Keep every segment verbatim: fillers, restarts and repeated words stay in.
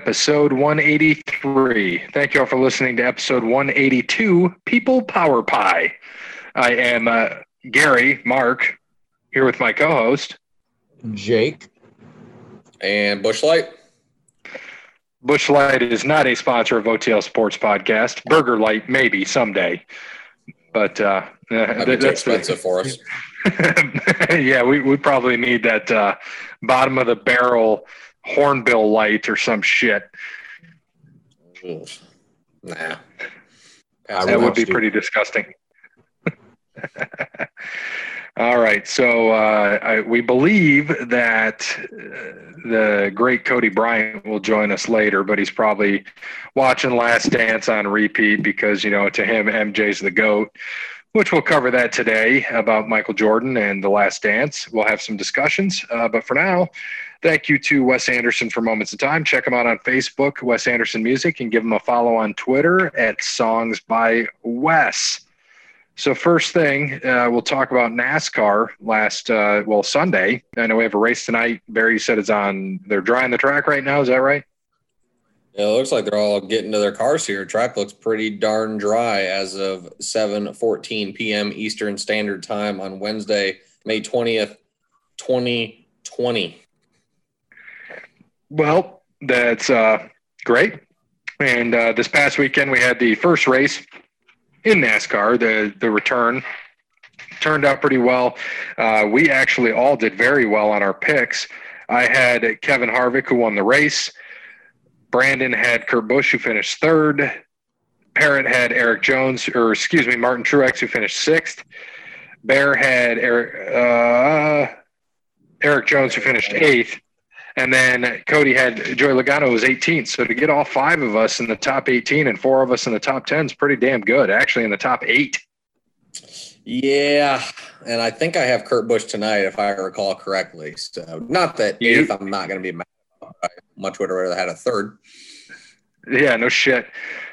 episode one eighty-three. Thank you all for listening to episode one eighty-two, People Power Pie. I am uh, Gary, Mark, here with my co-host. Jake. And Busch Light. Busch Light is not a sponsor of O T L Sports Podcast. Burger Light, maybe, someday. But uh, that'd be too expensive the, for us. yeah, we, we probably need that uh, bottom-of-the-barrel Hornbill Light or some shit. Ooh, nah. That, that would be pretty it. disgusting. All right, so uh, I, we believe that uh, the great Cody Bryant will join us later, but he's probably watching Last Dance on repeat because, you know, to him, M J's the GOAT, which we'll cover that today about Michael Jordan and The Last Dance. We'll have some discussions, uh, but for now, thank you to Wes Anderson for Moments of Time. Check him out on Facebook, Wes Anderson Music, and give him a follow on Twitter at Songs by Wes. So first thing, uh, we'll talk about NASCAR last, uh, well, Sunday. I know we have a race tonight. Barry said it's on, they're drying the track right now. Is that right? Yeah, it looks like they're all getting to their cars here. Track looks pretty darn dry as of seven fourteen p.m. Eastern Standard Time on Wednesday, May twentieth, twenty twenty. Well, that's uh, great. And uh, this past weekend, we had the first race in NASCAR, the the return turned out pretty well. Uh, we actually all did very well on our picks. I had Kevin Harvick, who won the race. Brandon had Kurt Busch, who finished third. Parrott had Eric Jones, or excuse me, Martin Truex, who finished sixth. Bear had Eric, uh, Eric Jones, who finished eighth. And then Cody had Joey Logano, who was eighteenth. So to get all five of us in the top eighteen and four of us in the top ten is pretty damn good, actually, in the top eight. Yeah, and I think I have Kurt Busch tonight, if I recall correctly. So not that you, eighth, I'm not going to be mad. I much would have rather had a third. Yeah, no shit.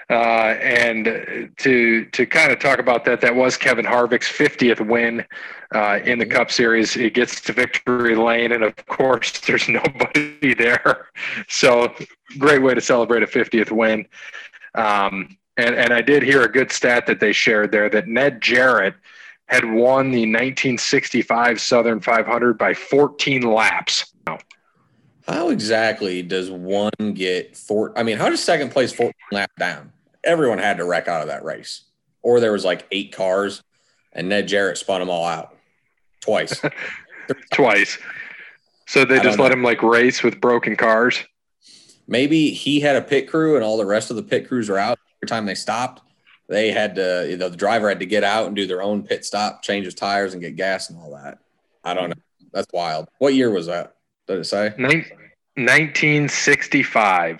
Uh, and to to kind of talk about that, that was Kevin Harvick's fiftieth win uh, in the Cup Series. It gets to victory lane, and of course, there's nobody there. So, great way to celebrate a fiftieth win. Um, and, and I did hear a good stat that they shared there that Ned Jarrett had won the nineteen sixty-five Southern five hundred by fourteen laps. How exactly does one get four? I mean, how does second place fourteen laps down? Everyone had to wreck out of that race, or there was like eight cars, and Ned Jarrett spun them all out twice. twice. So they I just let know. him like race with broken cars. Maybe he had a pit crew, and all the rest of the pit crews are out. Every time they stopped, they had to. You know, the driver had to get out and do their own pit stop, change his tires, and get gas and all that. I don't know. That's wild. What year was that? Did it say? nineteen sixty-five.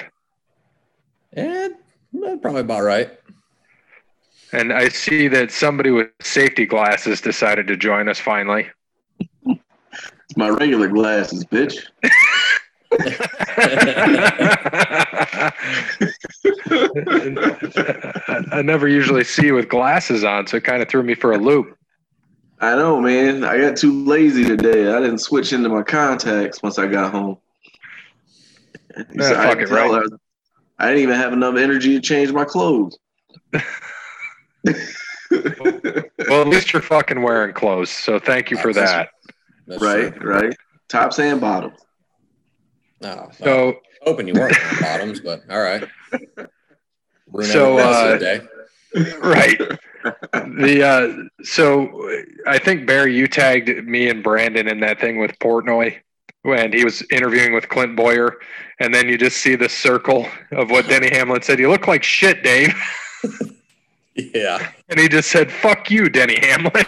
Yeah, that's probably about right. And I see that somebody with safety glasses decided to join us finally. It's my regular glasses, bitch. I never usually see you with glasses on, so it kind of threw me for a loop. I know, man. I got too lazy today. I didn't switch into my contacts once I got home. Nah, so fuck I, it, right? I, was, I didn't even have enough energy to change my clothes. Well, at least you're fucking wearing clothes, so thank you for that. That's right, true. right. Tops and bottoms. Oh, so well, hoping you weren't wearing bottoms, but all right. Brunette so uh, day. Right. The uh, so I think Barry, you tagged me and Brandon in that thing with Portnoy when he was interviewing with Clint Boyer, and then you just see the circle of what Denny Hamlin said. You look like shit, Dave. Yeah, and he just said, "Fuck you, Denny Hamlin."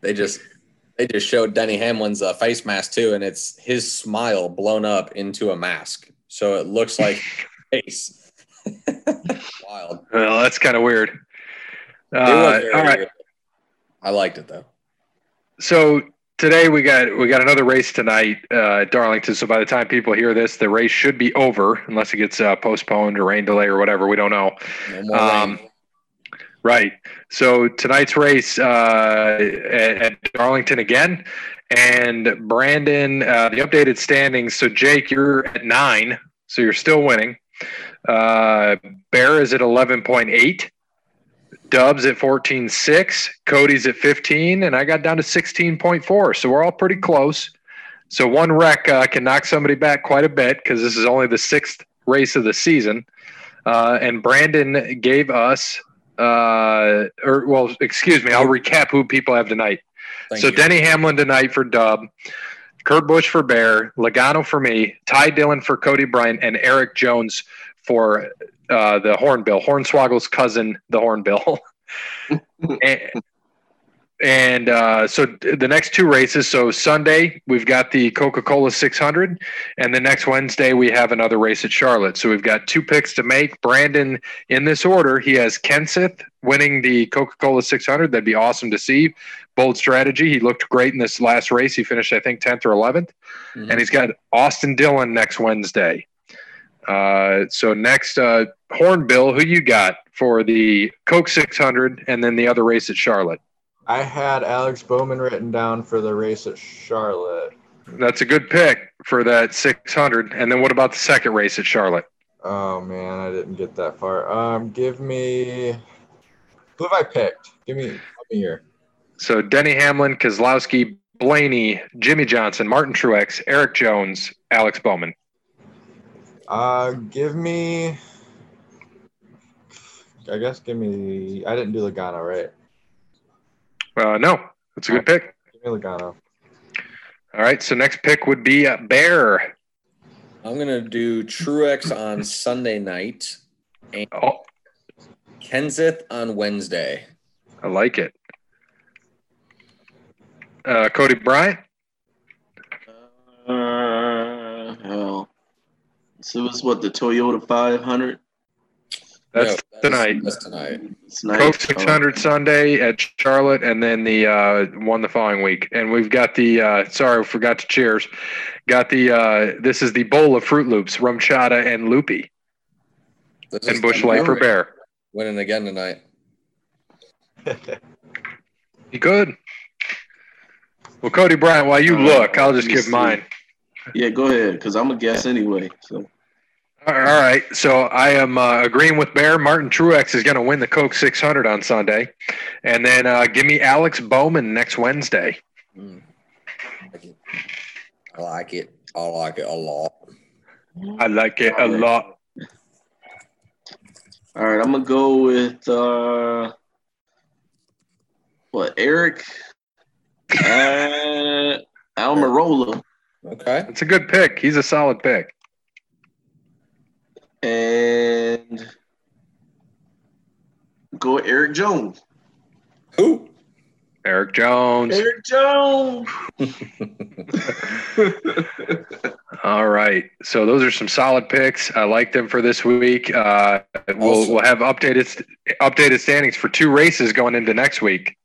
they just they just showed Denny Hamlin's uh, face mask too, and it's his smile blown up into a mask, so it looks like face. Wild. Well, that's kind of weird. Uh, all right, weird. I liked it though. So today we got we got another race tonight uh, at Darlington. So by the time people hear this, the race should be over, unless it gets uh, postponed or rain delay or whatever. We don't know. No um, right. So tonight's race uh, at, at Darlington again. and Brandon, uh, the updated standings. So, Jake, you're at nine, so you're still winning. Uh, Bear is at eleven point eight. Dubs at fourteen point six. Cody's at fifteen, and I got down to sixteen point four. So we're all pretty close. So one wreck uh, can knock somebody back quite a bit because this is only the sixth race of the season. Uh, and Brandon gave us uh, – or well, excuse me, I'll recap who people have tonight. Thank so you. Denny Hamlin tonight for Dub, Kurt Busch for Bear, Logano for me, Ty Dillon for Cody Bryant, and Eric Jones for uh, the Hornbill, Hornswoggle's cousin, the Hornbill. and, And uh, so the next two races, so Sunday, we've got the Coca-Cola six hundred, and the next Wednesday, we have another race at Charlotte. So we've got two picks to make. Brandon, in this order, he has Kenseth winning the Coca-Cola six hundred. That'd be awesome to see. Bold strategy. He looked great in this last race. He finished, I think, tenth or eleventh. Mm-hmm. And he's got Austin Dillon next Wednesday. Uh, so next, uh, Hornbill, who you got for the Coke six hundred and then the other race at Charlotte? I had Alex Bowman written down for the race at Charlotte. That's a good pick for that six hundred. And then what about the second race at Charlotte? Oh, man, I didn't get that far. Um, give me – who have I picked? Give me, give me here. So Denny Hamlin, Keselowski, Blaney, Jimmy Johnson, Martin Truex, Eric Jones, Alex Bowman. Uh, give me – I guess give me – I didn't do Logano, right? Uh, no, that's a good pick. Give me Logano. All right, so next pick would be uh, Bear. I'm going to do Truex on Sunday night and oh. Kenseth on Wednesday. I like it. Uh, Cody Bryant? Uh, hell. So it's what, the Toyota five hundred? That's no, tonight. That's tonight. Coke six hundred Sunday at Charlotte, and then the uh, one the following week. And we've got the uh, – sorry, I forgot to cheers. Got the uh, – this is the bowl of Fruit Loops, Rum Chata and Loopy. This and Busch Light for Bear. Winning again tonight. You good. Well, Cody Bryant, while you uh, look, I'll just give see. mine. Yeah, go ahead, because I'm going to guess anyway, so. All right, so I am uh, agreeing with Bear. Martin Truex is going to win the Coke six hundred on Sunday. And then uh, give me Alex Bowman next Wednesday. Mm. I like it. I like it a lot. I like it a lot. All right, I'm going to go with, uh, what, Eric uh, Almirola. Okay. It's a good pick. He's a solid pick. And go Eric Jones. Who? Eric Jones. Eric Jones. All right. So those are some solid picks. I like them for this week. Uh, we'll we'll have updated updated standings for two races going into next week.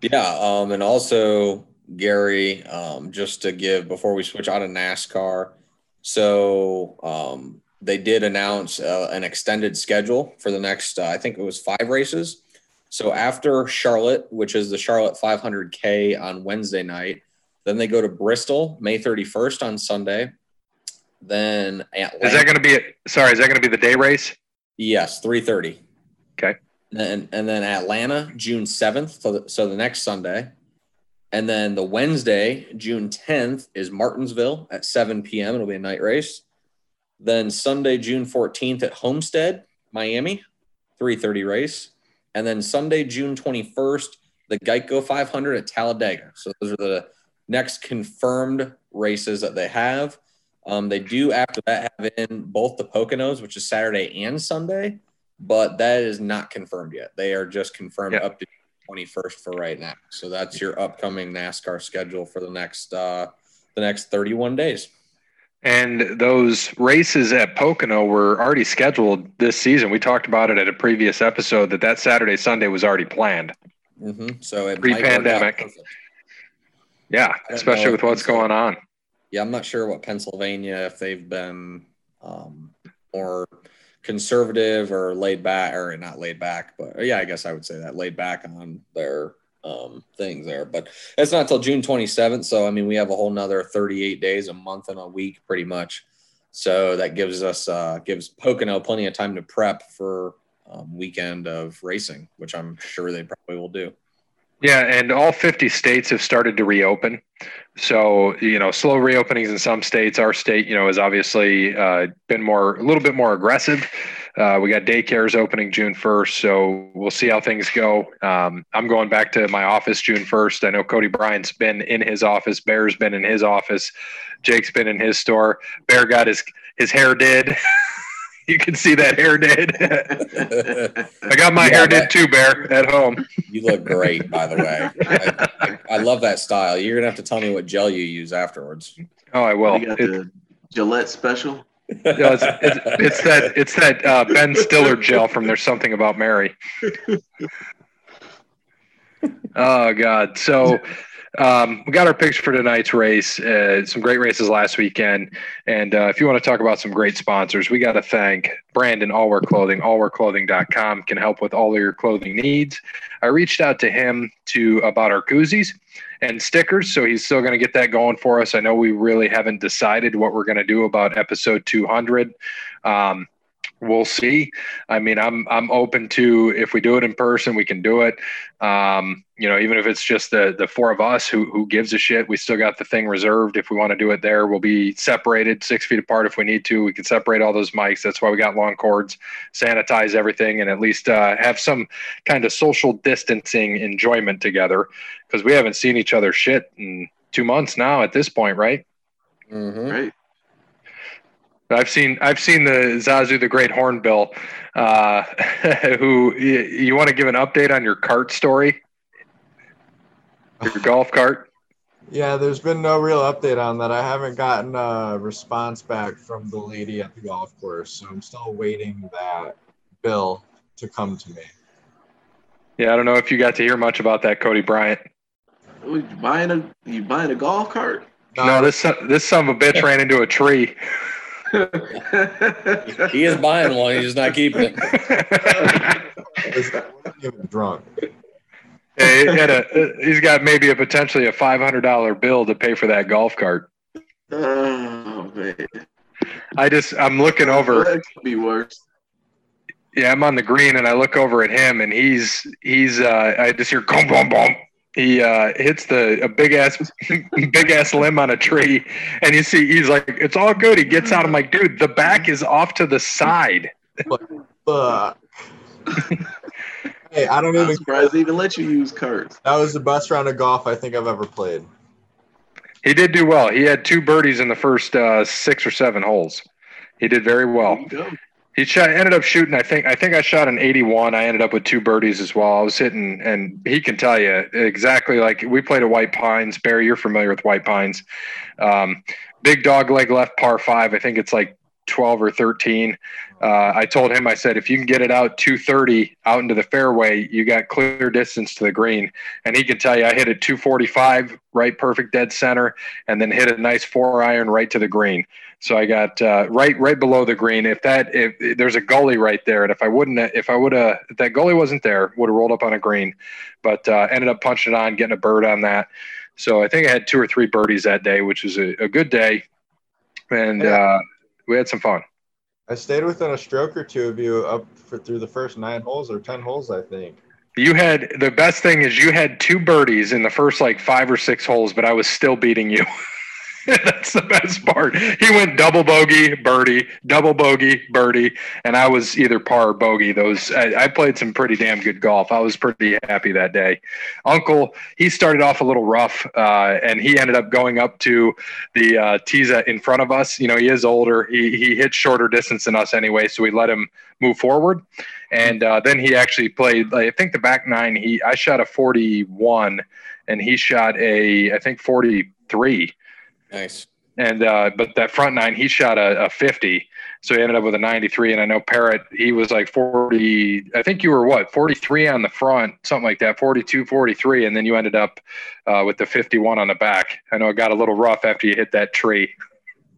Yeah, um, and also Gary, um, just to give before we switch out of NASCAR. So. Um, They did announce uh, an extended schedule for the next, uh, I think it was five races. So after Charlotte, which is the Charlotte five hundred K on Wednesday night, then they go to Bristol May thirty-first on Sunday. Then Atlanta. Is that going to be? A, sorry, is that going to be the day race? Yes, three thirty. Okay. And and then Atlanta June seventh, so the, so the next Sunday, and then the Wednesday June tenth is Martinsville at seven p.m. It'll be a night race. Then Sunday, June fourteenth at Homestead, Miami, three thirty race. And then Sunday, June twenty-first, the Geico five hundred at Talladega. So those are the next confirmed races that they have. Um, they do, after that, have in both the Poconos, which is Saturday and Sunday, but that is not confirmed yet. They are just confirmed yep. up to twenty-first for right now. So that's your upcoming NASCAR schedule for the next uh, the next thirty-one days. And those races at Pocono were already scheduled this season. We talked about it at a previous episode that that Saturday, Sunday was already planned. Mm-hmm. So it pre-pandemic. Yeah, especially with what's going on. Yeah, I'm not sure what Pennsylvania, if they've been um, more conservative or laid back, or not laid back, but yeah, I guess I would say that laid back on their um, things there. But it's not till June twenty-seventh. So, I mean, we have a whole nother thirty-eight days, a month and a week pretty much. So that gives us uh, gives Pocono plenty of time to prep for um, weekend of racing, which I'm sure they probably will do. Yeah, and all fifty states have started to reopen. So, you know, slow reopenings in some states. Our state, you know, has obviously uh, been more a little bit more aggressive. Uh, we got daycares opening June first, so we'll see how things go. Um, I'm going back to my office June first. I know Cody Bryant's been in his office. Bear's been in his office. Jake's been in his store. Bear got his, his hair did. You can see that hair did. I got my yeah, hair did too, Bear, at home. You look great, by the way. I, I, I love that style. You're going to have to tell me what gel you use afterwards. Oh, I will. You got it, the Gillette special? You know, it's, it's, it's that it's that uh, Ben Stiller gel from There's Something About Mary. Oh God! So um, we got our picks for tonight's race. Uh, some great races last weekend, and uh, if you want to talk about some great sponsors, we got to thank Brandon, AllWear Clothing. all wear clothing dot com can help with all of your clothing needs. I reached out to him to about our koozies and stickers, so he's still going to get that going for us. I know we really haven't decided what we're going to do about episode two hundred. Um, we'll see. I mean, I'm I'm open to, if we do it in person, we can do it. Um, you know, even if it's just the the four of us, who who gives a shit? We still got the thing reserved. If we want to do it there, we'll be separated six feet apart if we need to. We can separate all those mics. That's why we got long cords, sanitize everything, and at least uh, have some kind of social distancing enjoyment together, because we haven't seen each other shit in two months now at this point, right? Mm-hmm. Right. I've seen I've seen the Zazu the Great Hornbill, uh, who you, you want to give an update on your cart story, your golf cart? Yeah, there's been no real update on that. I haven't gotten a response back from the lady at the golf course, so I'm still waiting that bill to come to me. Yeah, I don't know if you got to hear much about that, Cody Bryant. You buying a you buying a golf cart? No, no this this son of a bitch ran into a tree. He is buying one. He's just not keeping it. Drunk. Hey, he had a, he's got maybe a potentially a five hundred dollars bill to pay for that golf cart. Oh man! I just I'm looking over. That could be worse. Yeah, I'm on the green and I look over at him and he's he's uh, I just hear boom boom boom. He uh, hits the a big ass big ass limb on a tree, and you see he's like, "It's all good." He gets out. I'm like, "Dude, the back is off to the side." Fuck. Hey, I don't even. I'm surprised they even let you use cards. That was the best round of golf I think I've ever played. He did do well. He had two birdies in the first uh, six or seven holes. He did very well. There you go. He shot, ended up shooting, I think I think I shot an eighty-one. I ended up with two birdies as well. I was hitting, and he can tell you exactly, like we played at White Pines. Barry, you're familiar with White Pines. Um, big dog leg left par five. I think it's like twelve or thirteen. Uh, I told him, I said, if you can get it out two thirty out into the fairway, you got clear distance to the green. And he can tell you I hit it two forty-five, right perfect dead center, and then hit a nice four iron right to the green. So I got uh, right right below the green. If that if, if there's a gully right there, and if I wouldn't if I would have if that gully wasn't there, would have rolled up on a green, but uh, ended up punching it on, getting a bird on that. So I think I had two or three birdies that day, which was a, a good day, and yeah. uh, we had some fun. I stayed within a stroke or two of you up for, through the first nine holes or ten holes, I think. You had the best thing is you had two birdies in the first like five or six holes, but I was still beating you. That's the best part. He went double bogey, birdie, double bogey, birdie, and I was either par or bogey. Those I, I played some pretty damn good golf. I was pretty happy that day. Uncle, he started off a little rough, uh, and he ended up going up to the uh, tees in front of us. You know, he is older. He he hit shorter distance than us anyway, so we let him move forward. And uh, then he actually played, I think, the back nine. He I shot a forty-one, and he shot a, I think, forty-three. Nice. And uh, but that front nine, he shot a, a fifty, so he ended up with a ninety-three. And I know Parrott, he was like forty. I think you were what forty-three on the front, something like that, forty-two, forty-three, and then you ended up uh, with the fifty-one on the back. I know it got a little rough after you hit that tree.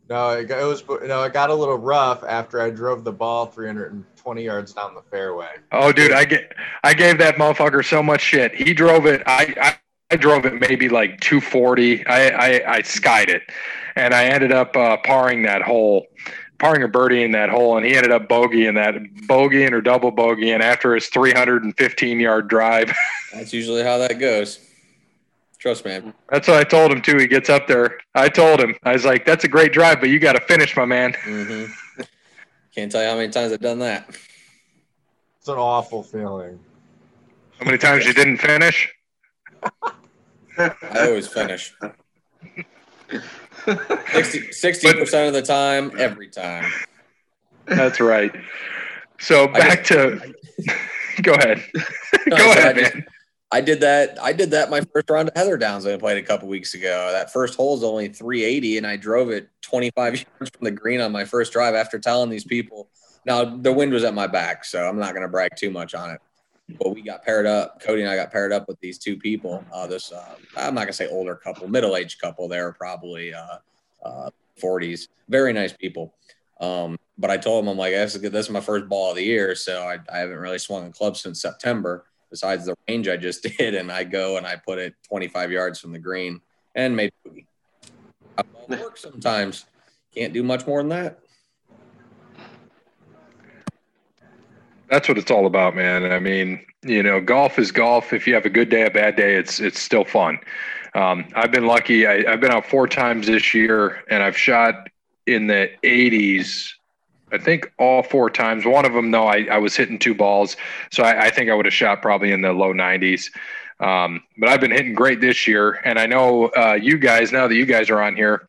No, it was no. It got a little rough after I drove the ball three hundred twenty yards down the fairway. Oh, dude, I get, I gave that motherfucker so much shit. He drove it. I, I, I drove it maybe like two forty. I, I, I skied it, and I ended up uh, parring that hole, parring a birdie in that hole, and he ended up bogeying that, bogeying or double bogeying after his three hundred fifteen yard drive. That's usually how that goes. Trust me. That's what I told him, too. He gets up there. I told him. I was like, that's a great drive, but you got to finish, my man. Mm-hmm. Can't tell you how many times I've done that. It's an awful feeling. How many times you didn't finish? I always finish. sixty percent of the time, every time. That's right. So back just, to – go ahead. No, go ahead, just, man. I did that. I did that my first round of Heather Downs that I played a couple weeks ago. That first hole is only three eighty, and I drove it twenty-five yards from the green on my first drive after telling these people. Now, the wind was at my back, so I'm not going to brag too much on it. But we got paired up. Cody and I got paired up with these two people. Uh, this uh, I'm not going to say older couple, middle-aged couple. They were probably uh, uh, forties. Very nice people. Um, but I told them, I'm like, this is, this is my first ball of the year, so I, I haven't really swung a club since September. Besides the range I just did, and I go and I put it twenty-five yards from the green and made bogey. I work sometimes. Can't do much more than that. That's what it's all about, man. I mean, you know, golf is golf. If you have a good day, a bad day, it's it's still fun. Um, I've been lucky. I, I've been out four times this year, and I've shot in the eighties. I think all four times. One of them, though, I, I was hitting two balls. So I, I think I would have shot probably in the low nineties. Um, but I've been hitting great this year. And I know uh, you guys, now that you guys are on here,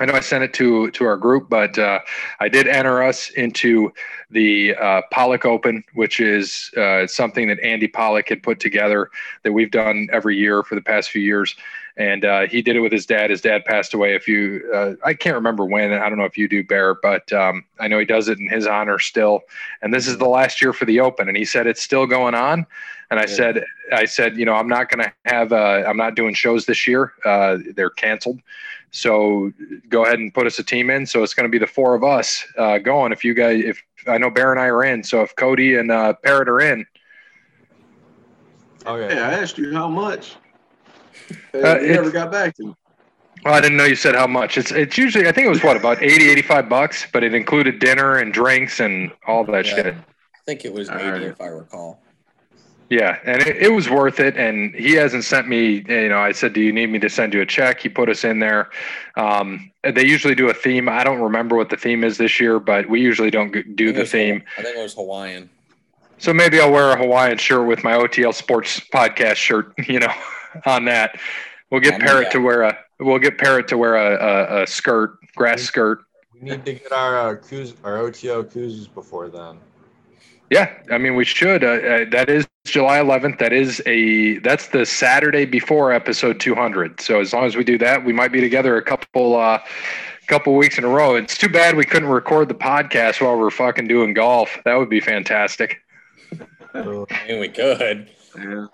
I know I sent it to to our group, but uh, I did enter us into the uh, Pollock Open, which is uh, something that Andy Pollock had put together that we've done every year for the past few years. And uh, he did it with his dad. His dad passed away a few uh, – I can't remember when. I don't know if you do, Bear, but um, I know he does it in his honor still. And this is the last year for the Open. And he said it's still going on. And I yeah. said, I said, you know, I'm not going to have uh, – I'm not doing shows this year. Uh, they're canceled. So go ahead and put us a team in. So it's going to be the four of us uh, going. If you guys, if I know Bear and I are in, so if Cody and uh, Parrot are in. Okay. Hey, I asked you how much. Uh, uh, you never got back to me. Well, I didn't know you said how much. It's it's usually I think it was what about eighty, eighty-five bucks, but it included dinner and drinks and all that yeah, shit. I think it was eighty right. if I recall. Yeah, and it, it was worth it, and he hasn't sent me, you know, I said, do you need me to send you a check? He put us in there. Um, they usually do a theme. I don't remember what the theme is this year, but we usually don't do the theme. I think it was Hawaiian. So maybe I'll wear a Hawaiian shirt with my O T L Sports Podcast shirt, you know, on that. We'll get Parrot to wear a we'll get Parrot to wear a, a, a skirt, grass skirt. We need to get our, uh, coos, our O T L coos before then. Yeah, I mean, we should. Uh, uh, that is July eleventh. That is a that's the Saturday before episode two hundred. So as long as we do that, we might be together a couple uh, couple weeks in a row. It's too bad we couldn't record the podcast while we're fucking doing golf. That would be fantastic. I mean, we could. Yeah.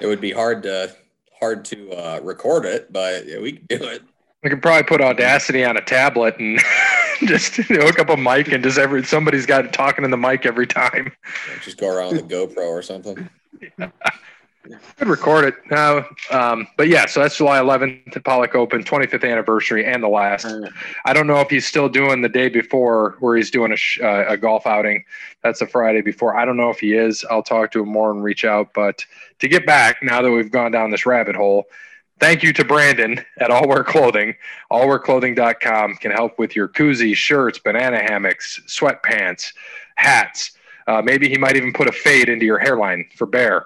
It would be hard to hard to uh, record it, but yeah, we could do it. We could probably put Audacity on a tablet and just hook up a mic and just every somebody's got it talking in the mic every time. Yeah, just go around with a GoPro or something. Yeah. Could record it now, um, but yeah. So that's July eleventh, the Pollock Open, twenty-fifth anniversary, and the last. I don't know if he's still doing the day before where he's doing a, sh- uh, a golf outing. That's the Friday before. I don't know if he is. I'll talk to him more and reach out. But to get back, now that we've gone down this rabbit hole. Thank you to Brandon at All Wear Clothing. all wear clothing dot com can help with your koozies, shirts, banana hammocks, sweatpants, hats. Uh, maybe he might even put a fade into your hairline for Bear.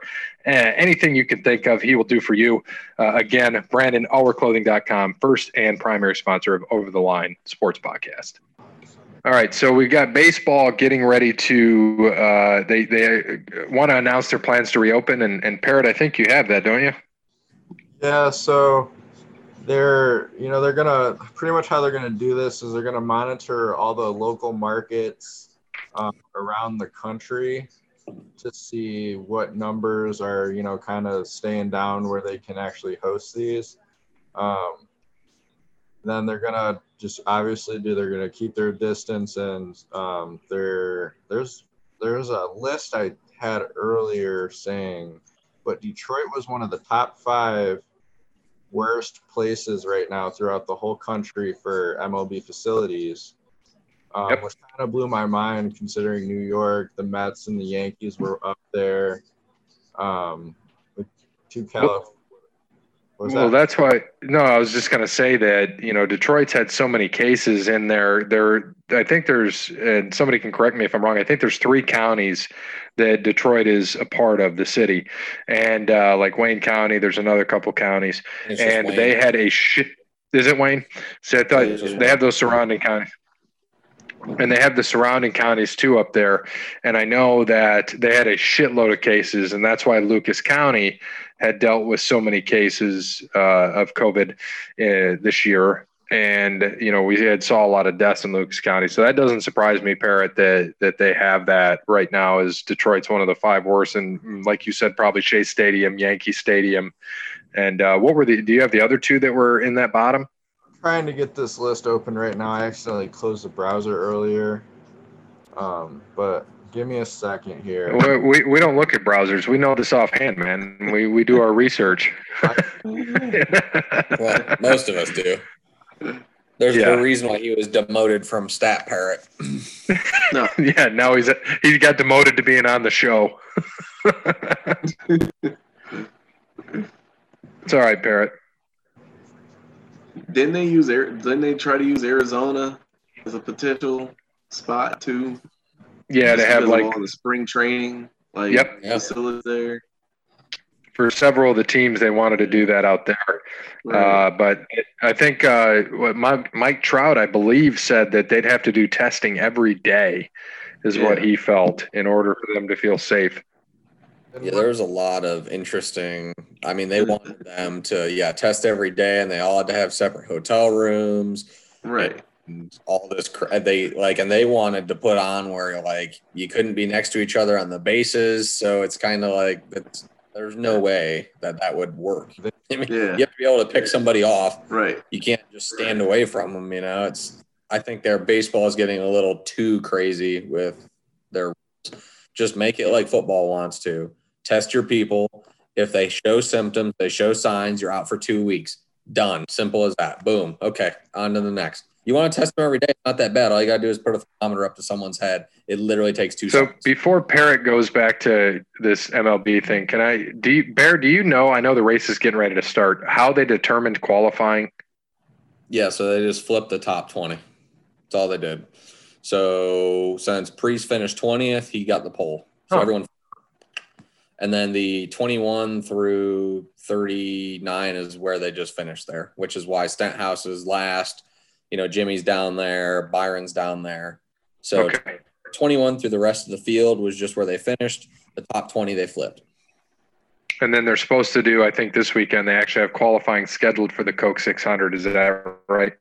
Uh, anything you can think of, he will do for you. Uh, again, Brandon, all wear clothing dot com, first and primary sponsor of Over the Line Sports Podcast. All right, so we've got baseball getting ready to uh, – they, they want to announce their plans to reopen. And, and Parrot, I think you have that, don't you? Yeah, so they're, you know, they're going to pretty much how they're going to do this is they're going to monitor all the local markets um, around the country to see what numbers are, you know, kind of staying down where they can actually host these. Um, then they're going to just obviously they're going to keep their distance. And um, there, there's there's a list I had earlier saying, but Detroit was one of the top five worst places right now throughout the whole country for M L B facilities, um, yep. which kind of blew my mind considering New York, the Mets, and the Yankees were up there. Um, to California. Well, that? that's why – no, I was just going to say that, you know, Detroit's had so many cases in there. There, I think there's – and somebody can correct me if I'm wrong. I think there's three counties that Detroit is a part of, the city. And, uh, like, Wayne County, there's another couple counties. And Wayne. They had a – shit. Is it Wayne? So I thought they Wayne. have those surrounding counties. And they have the surrounding counties, too, up there. And I know that they had a shitload of cases, and that's why Lucas County had dealt with so many cases uh, of COVID uh, this year. And, you know, we had saw a lot of deaths in Lucas County. So that doesn't surprise me, Parrott, that that they have that right now, is Detroit's one of the five worst. And like you said, probably Shea Stadium, Yankee Stadium. And uh, what were the – do you have the other two that were in that bottom? Trying to get this list open right now. I accidentally closed the browser earlier, um, but give me a second here. We, we we don't look at browsers. We know this offhand, man. We we do our research. Well, most of us do. There's yeah. no reason why he was demoted from Stat Parrot. No. Yeah, now he's he got demoted to being on the show. It's all right, Parrot. Didn't they use didn't they try to use Arizona as a potential spot too? Yeah, they have like all the spring training like yep. facilities there. For several of the teams, they wanted to do that out there, right. uh, but it, I think uh, what my, Mike Trout, I believe, said that they'd have to do testing every day, is yeah. what he felt, in order for them to feel safe. Yeah, there was a lot of interesting – I mean, they wanted them to, yeah, test every day, and they all had to have separate hotel rooms. Right. And all this – they like, and they wanted to put on where, like, you couldn't be next to each other on the bases, so it's kind of like it's, there's no way that that would work. I mean, yeah. You have to be able to pick somebody off. Right. You can't just stand right. away from them, you know. It's I think their baseball is getting a little too crazy with their – just make it like football wants to. Test your people. If they show symptoms, they show signs, you're out for two weeks. Done. Simple as that. Boom. Okay. On to the next. You want to test them every day? Not that bad. All you got to do is put a thermometer up to someone's head. It literally takes two seconds. So before Parrott goes back to this M L B thing, can I, do you, Bear, do you know, I know the race is getting ready to start, how they determined qualifying? Yeah. So they just flipped the top twenty. That's all they did. So since Priest finished twentieth, he got the pole. So huh. everyone. And then the twenty-one through thirty-nine is where they just finished there, which is why Stenthouse is last. You know, Jimmy's down there. Byron's down there. So okay. twenty-one through the rest of the field was just where they finished. The top twenty, they flipped. And then they're supposed to do, I think this weekend, they actually have qualifying scheduled for the Coke six hundred. Is that right?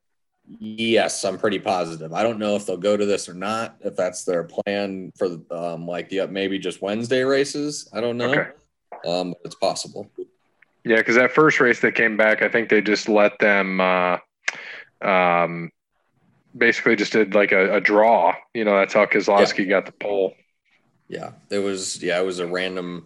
Yes, I'm pretty positive. I don't know if they'll go to this or not, if that's their plan for um, like the maybe just Wednesday races. I don't know. Okay. Um, it's possible. Yeah, because that first race that came back, I think they just let them uh, um, basically just did like a, a draw. You know, that's how Keselowski yeah. got the pole. Yeah, it was. Yeah, it was a random,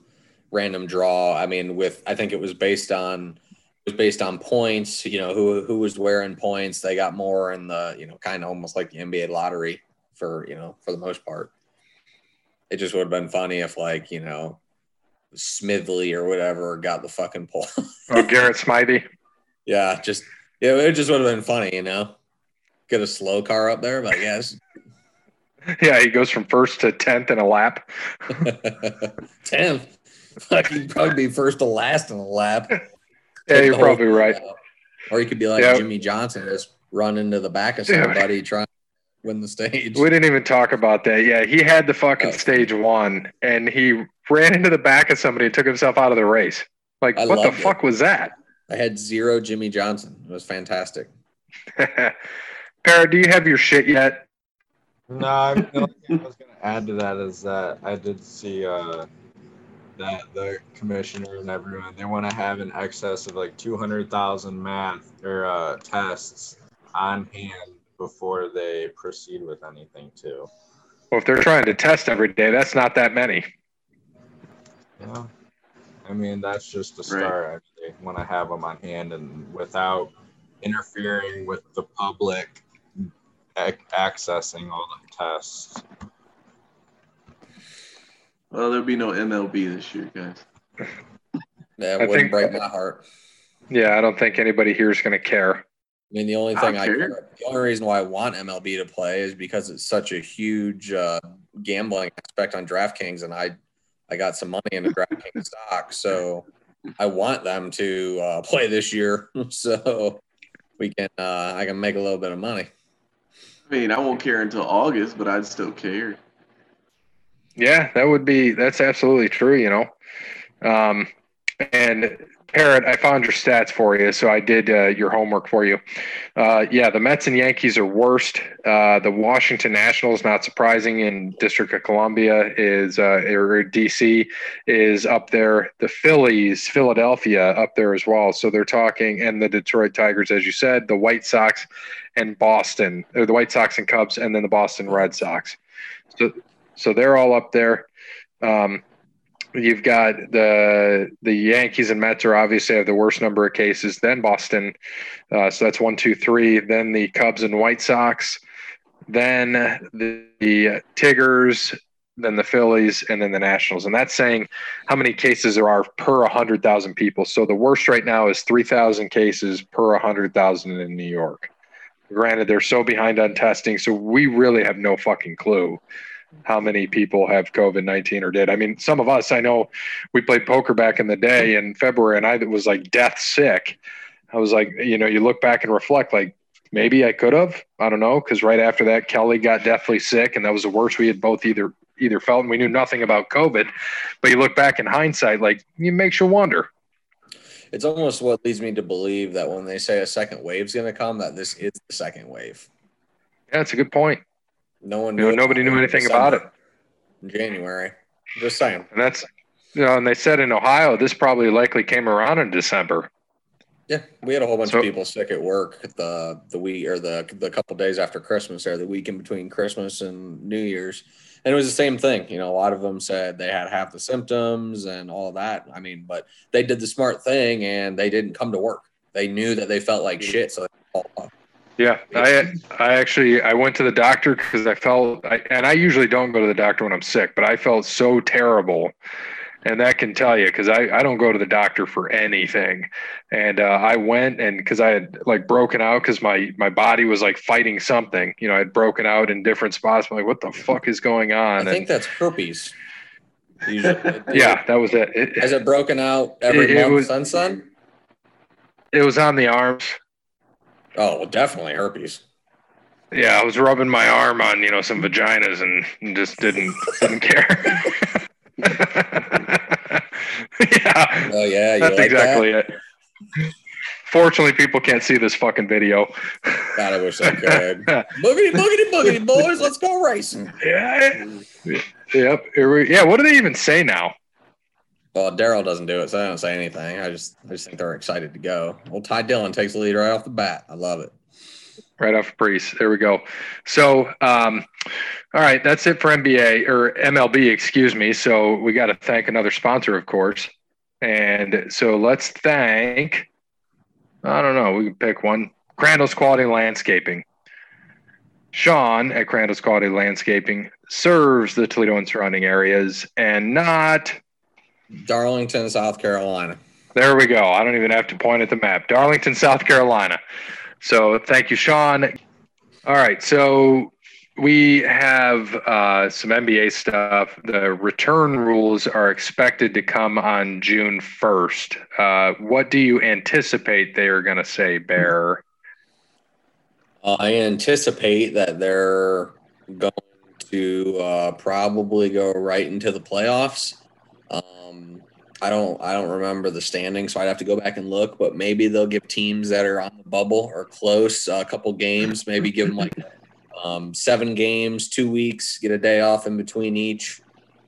random draw. I mean, with I think it was based on. was based on points, you know, who who was wearing points. They got more in the, you know, kind of almost like the N B A lottery for, you know, for the most part. It just would have been funny if, like, you know, Smidley or whatever got the fucking pull. Oh, Garrett Smythe. Yeah, just yeah, it just would have been funny, you know. Get a slow car up there, but yes. Yeah, he goes from first to tenth in a lap. Tenth. Like, he'd probably be first to last in a lap. Yeah, you're probably right. Out. Or you could be like yep. Jimmy Johnson, just run into the back of somebody yeah. trying to win the stage. We didn't even talk about that. Yeah, he had the fucking oh. stage one, and he ran into the back of somebody and took himself out of the race. Like, I what the fuck it. was that? I had zero Jimmy Johnson. It was fantastic. Parra, do you have your shit yet? No, I feel like I was going to add to that is that I did see uh, – that the commissioner and everyone, they want to have an excess of like two hundred thousand math or uh, tests on hand before they proceed with anything too. Well, if they're trying to test every day, that's not that many. Yeah. I mean, that's just a start. Right. I mean, they want to have them on hand and without interfering with the public ac- accessing all the tests. Well, there'll be no M L B this year, guys. That I wouldn't think, break my heart. Yeah, I don't think anybody here is going to care. I mean, the only thing I, care. I care, the only reason why I want M L B to play is because it's such a huge uh, gambling aspect on DraftKings, and I, I got some money in the DraftKings stock, so I want them to uh, play this year, so we can, uh, I can make a little bit of money. I mean, I won't care until August, but I'd still care. Yeah, that would be, that's absolutely true, you know. Um, and Parrot, I found your stats for you, so I did uh, your homework for you. Uh, yeah, the Mets and Yankees are worst. Uh, the Washington Nationals, not surprising, in District of Columbia is uh, or D C is up there. The Phillies, Philadelphia, up there as well. So they're talking, and the Detroit Tigers, as you said, the White Sox and Boston, or the White Sox and Cubs, and then the Boston Red Sox. So, so they're all up there. Um, You've got the the Yankees and Mets are obviously have the worst number of cases, then Boston. Uh, so that's one, two, three. Then the Cubs and White Sox, then the, the Tigers, then the Phillies, and then the Nationals. And that's saying how many cases there are per one hundred thousand people. So the worst right now is three thousand cases per one hundred thousand in New York. Granted, they're so behind on testing, so we really have no fucking clue how many people have COVID nineteen or did. I mean, some of us, I know we played poker back in the day in February, and I was like death sick. I was like, you know, you look back and reflect, like maybe I could have, I don't know. Cause right after that, Kelly got deathly sick, and that was the worst we had both either, either felt, and we knew nothing about COVID, but you look back in hindsight, like it makes you wonder. It's almost what leads me to believe that when they say a second wave's going to come, that this is the second wave. Yeah, that's a good point. No one knew. Nobody knew anything about it in January. Just saying. And that's, you know, and they said in Ohio, this probably likely came around in December. Yeah, we had a whole bunch so, of people sick at work the the week or the the couple days after Christmas, or the week in between Christmas and New Year's, and it was the same thing. You know, a lot of them said they had half the symptoms and all that. I mean, but they did the smart thing and they didn't come to work. They knew that they felt like shit, so they all up. Yeah, I I actually I went to the doctor because I felt, I, and I usually don't go to the doctor when I'm sick, but I felt so terrible, and that can tell you because I, I don't go to the doctor for anything, and uh, I went and because I had like broken out because my my body was like fighting something, you know, I had broken out in different spots. I'm like, what the fuck is going on? I think and, that's herpes. Usually, yeah, that was it. it Has it broken out every it, month? It was, sun, sun. It was on the arms. Oh, well, definitely herpes. Yeah, I was rubbing my arm on, you know, some vaginas and just didn't didn't care. Yeah. Oh yeah, you that's like exactly that? It. Fortunately, people can't see this fucking video. God, I wish I could. Boogity boogity boogity boys, let's go racing. Yeah. Yep. Yeah. What do they even say now? Well, Daryl doesn't do it, so I don't say anything. I just, I just think they're excited to go. Well, Ty Dillon takes the lead right off the bat. I love it. Right off Priest. There we go. So, um, all right, that's it for N B A or M L B, excuse me. So we got to thank another sponsor, of course. And so let's thank, I don't know, we can pick one. Crandall's Quality Landscaping. Sean at Crandall's Quality Landscaping serves the Toledo and surrounding areas, and not Darlington, South Carolina. There we go. I don't even have to point at the map. Darlington, South Carolina. So thank you, Sean. All right. So we have uh, some N B A stuff. The return rules are expected to come on June first. Uh, what do you anticipate they are going to say, Bear? Uh, I anticipate that they're going to uh, probably go right into the playoffs. Um, I don't, I don't remember the standing, so I'd have to go back and look, but maybe they'll give teams that are on the bubble or close a couple games, maybe give them like, um, seven games, two weeks, get a day off in between each,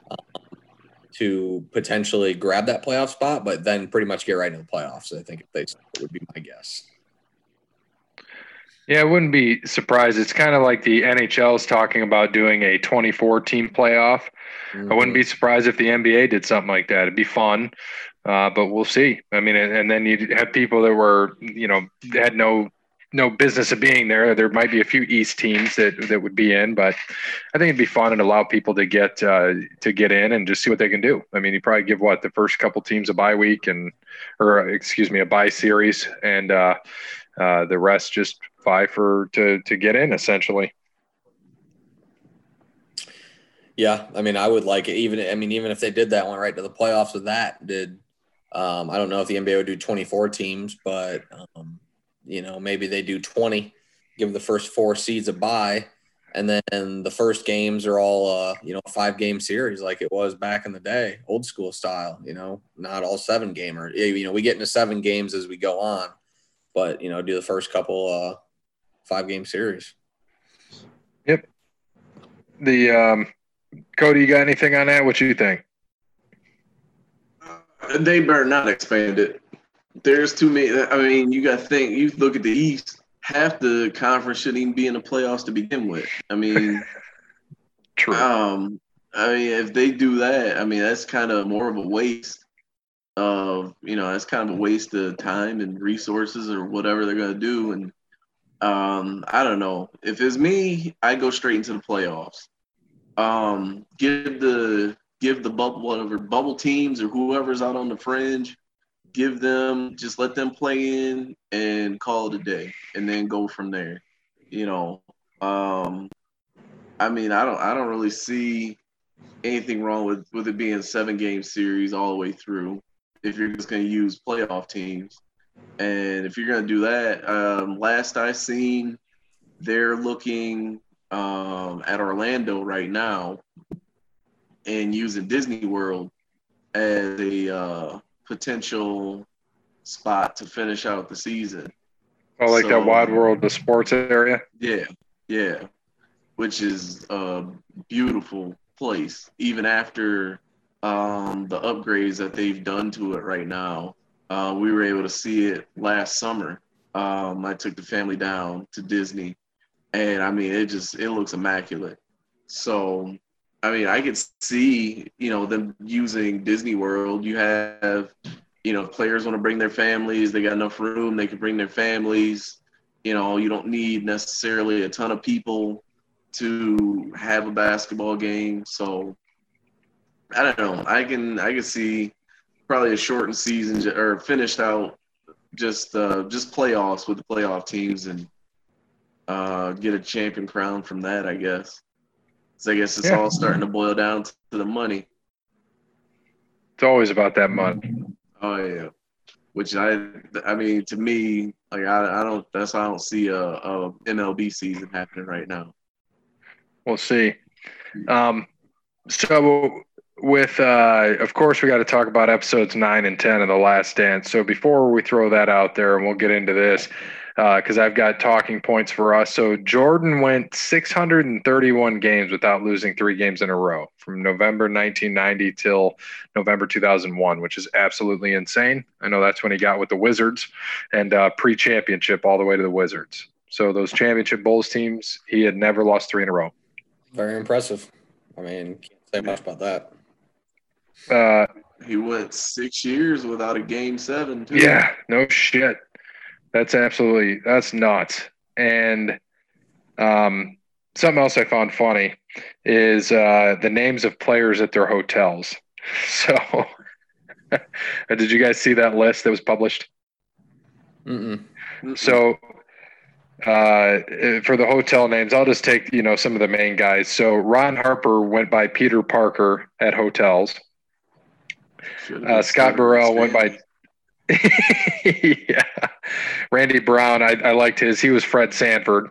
um, to potentially grab that playoff spot, but then pretty much get right into the playoffs. I think if they would be my guess. Yeah, I wouldn't be surprised. It's kind of like the N H L's talking about doing a twenty-four team playoff. Mm-hmm. I wouldn't be surprised if the N B A did something like that. It'd be fun, uh, but we'll see. I mean, and then you'd have people that were, you know, had no no business of being there. There might be a few East teams that, that would be in, but I think it'd be fun and allow people to get uh, to get in and just see what they can do. I mean, you probably give what the first couple teams a bye week and, or excuse me, a bye series, and uh, uh, the rest just buy for to to get in essentially. Yeah, I mean, I would like it. Even I mean, even if they did that one right to the playoffs with that, did um, I don't know if the N B A would do twenty-four teams, but. Um, You know, maybe they do twenty, give the first four seeds a bye, and then the first games are all, uh, you know, five-game series like it was back in the day, old school style, you know, not all seven gamers. You know, we get into seven games as we go on, but, you know, do the first couple uh, five-game series. Yep. The um, Cody, you got anything on that? What you think? They better not expand it. There's too many. I mean, you got to think. You look at the East. Half the conference shouldn't even be in the playoffs to begin with. I mean, true. Um, I mean, if they do that, I mean, that's kind of more of a waste of you know, that's kind of a waste of time and resources or whatever they're gonna do. And um, I don't know. If it's me, I go straight into the playoffs. Um, give the give the bubble whatever bubble teams or whoever's out on the fringe. Give them, just let them play in and call it a day, and then go from there. You know, um, I mean, I don't, I don't really see anything wrong with, with it being seven game series all the way through. If you're just going to use playoff teams, and if you're going to do that, um, last I seen, they're looking um, at Orlando right now and using Disney World as a uh, potential spot to finish out the season. Oh, like so, that Wide World, the sports area? Yeah, yeah, which is a beautiful place, even after um, the upgrades that they've done to it right now. Uh, we were able to see it last summer. Um, I took the family down to Disney, and, I mean, it just it looks immaculate. So, I mean, I could see, you know, them using Disney World. You have, you know, players want to bring their families. They got enough room. They can bring their families. You know, you don't need necessarily a ton of people to have a basketball game. So, I don't know. I can I can see probably a shortened season or finished out just uh, just playoffs with the playoff teams and uh, get a champion crown from that, I guess. So I guess it's yeah. all starting to boil down to the money. It's always about that money. Oh yeah, which I, I mean, to me, like I, I don't. That's why I don't see a, a M L B season happening right now. We'll see. Um, so with, uh, of course, we got to talk about episodes nine and ten of The Last Dance. So before we throw that out there, and we'll get into this. Because uh, I've got talking points for us. So Jordan went six hundred thirty-one games without losing three games in a row from November nineteen ninety till November two thousand one, which is absolutely insane. I know that's when he got with the Wizards and uh, pre-championship all the way to the Wizards. So those championship Bulls teams, he had never lost three in a row. Very impressive. I mean, can't say much about that. Uh, he went six years without a game seven, too. Yeah, no shit. That's absolutely – that's nuts. And um, something else I found funny is uh, the names of players at their hotels. So did you guys see that list that was published? Mm-mm. Mm-mm. So uh, for the hotel names, I'll just take, you know, some of the main guys. So Ron Harper went by Peter Parker at hotels. Uh, Scott Burrell went by – yeah, Randy Brown. I, I liked his. He was Fred Sanford.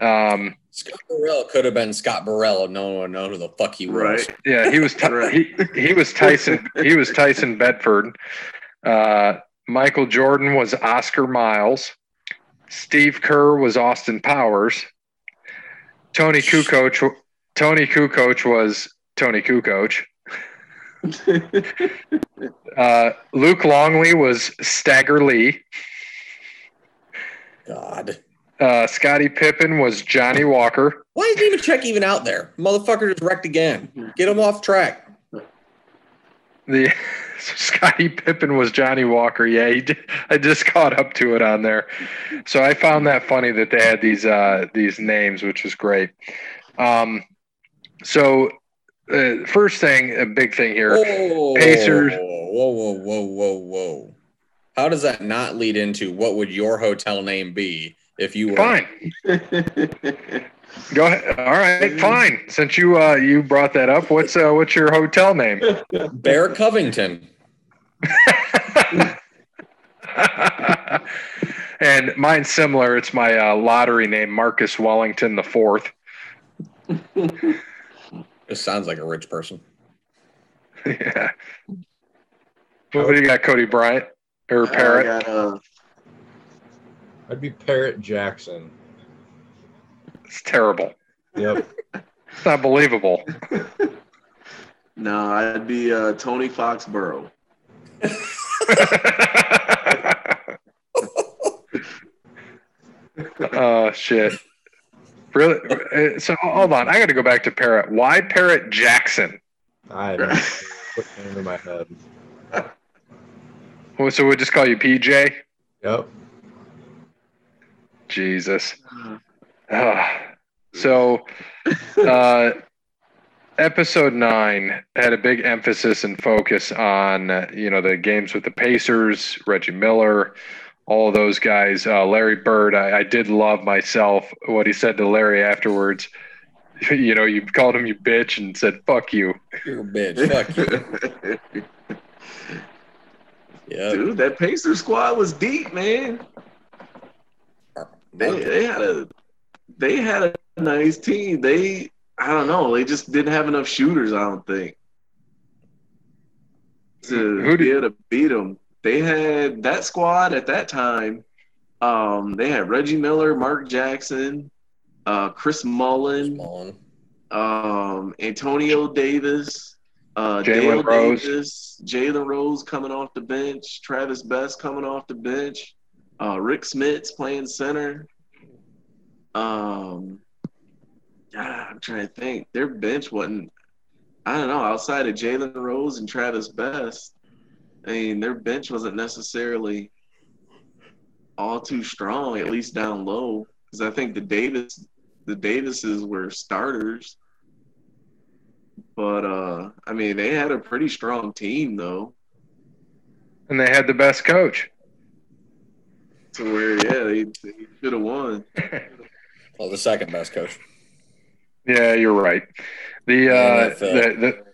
Um, Scott Burrell could have been Scott Burrell. No one would know who the fuck he was. Right. Yeah, he was. He, he was Tyson. He was Tyson Bedford. Uh, Michael Jordan was Oscar Miles. Steve Kerr was Austin Powers. Tony Kukoc. Tony Kukoc was Tony Kukoc. uh, Luke Longley was Stagger Lee. God. Uh, Scottie Pippen was Johnny Walker. Why isn't even check even out there? Motherfucker just wrecked again. Get him off track. The Scottie Pippen was Johnny Walker. Yeah, he did. I just caught up to it on there. So I found that funny that they had these uh, these names, which is great. Um, so uh, first thing, a big thing here. Whoa, Pacers. Whoa, whoa, whoa, whoa, whoa. How does that not lead into what would your hotel name be if you were fine? Go ahead. All right, fine. Since you uh, you brought that up, what's uh, what's your hotel name? Bear Covington. And mine's similar. It's my uh, lottery name, Marcus Wellington the Fourth. This sounds like a rich person. Yeah. What do you got, Cody Bryant? Or Parrot? I got, uh... I'd be Parrot Jackson. It's terrible. Yep. It's not believable. No, I'd be uh, Tony Foxborough. Oh, shit. Really? So, hold on. I got to go back to Parrot. Why Parrot Jackson? I don't know. Put it into my head. So we'll just call you P J? Yep. Jesus. Uh, so uh, episode nine had a big emphasis and focus on, uh, you know, the games with the Pacers, Reggie Miller, all of those guys. Uh, Larry Bird, I, I did love myself what he said to Larry afterwards. You know, you called him you bitch and said, fuck you. You're a bitch. Fuck you. Yeah. Dude, that Pacers squad was deep, man. They they had a they had a nice team. They I don't know, they just didn't have enough shooters, I don't think, to Who be able to beat them. They had that squad at that time. Um, they had Reggie Miller, Mark Jackson, uh, Chris Mullin, Chris Mullin. Um, Antonio Davis. Uh, Jalen Rose, Jalen Rose coming off the bench, Travis Best coming off the bench, uh, Rick Smits playing center. Um, ah, I'm trying to think. Their bench wasn't, I don't know, outside of Jalen Rose and Travis Best. I mean, their bench wasn't necessarily all too strong, at least down low, because I think the Davis, the Davises were starters. But, uh, I mean, they had a pretty strong team, though. And they had the best coach. So, where, yeah, they, they should have won. Well, the second best coach. Yeah, you're right. The, uh, the,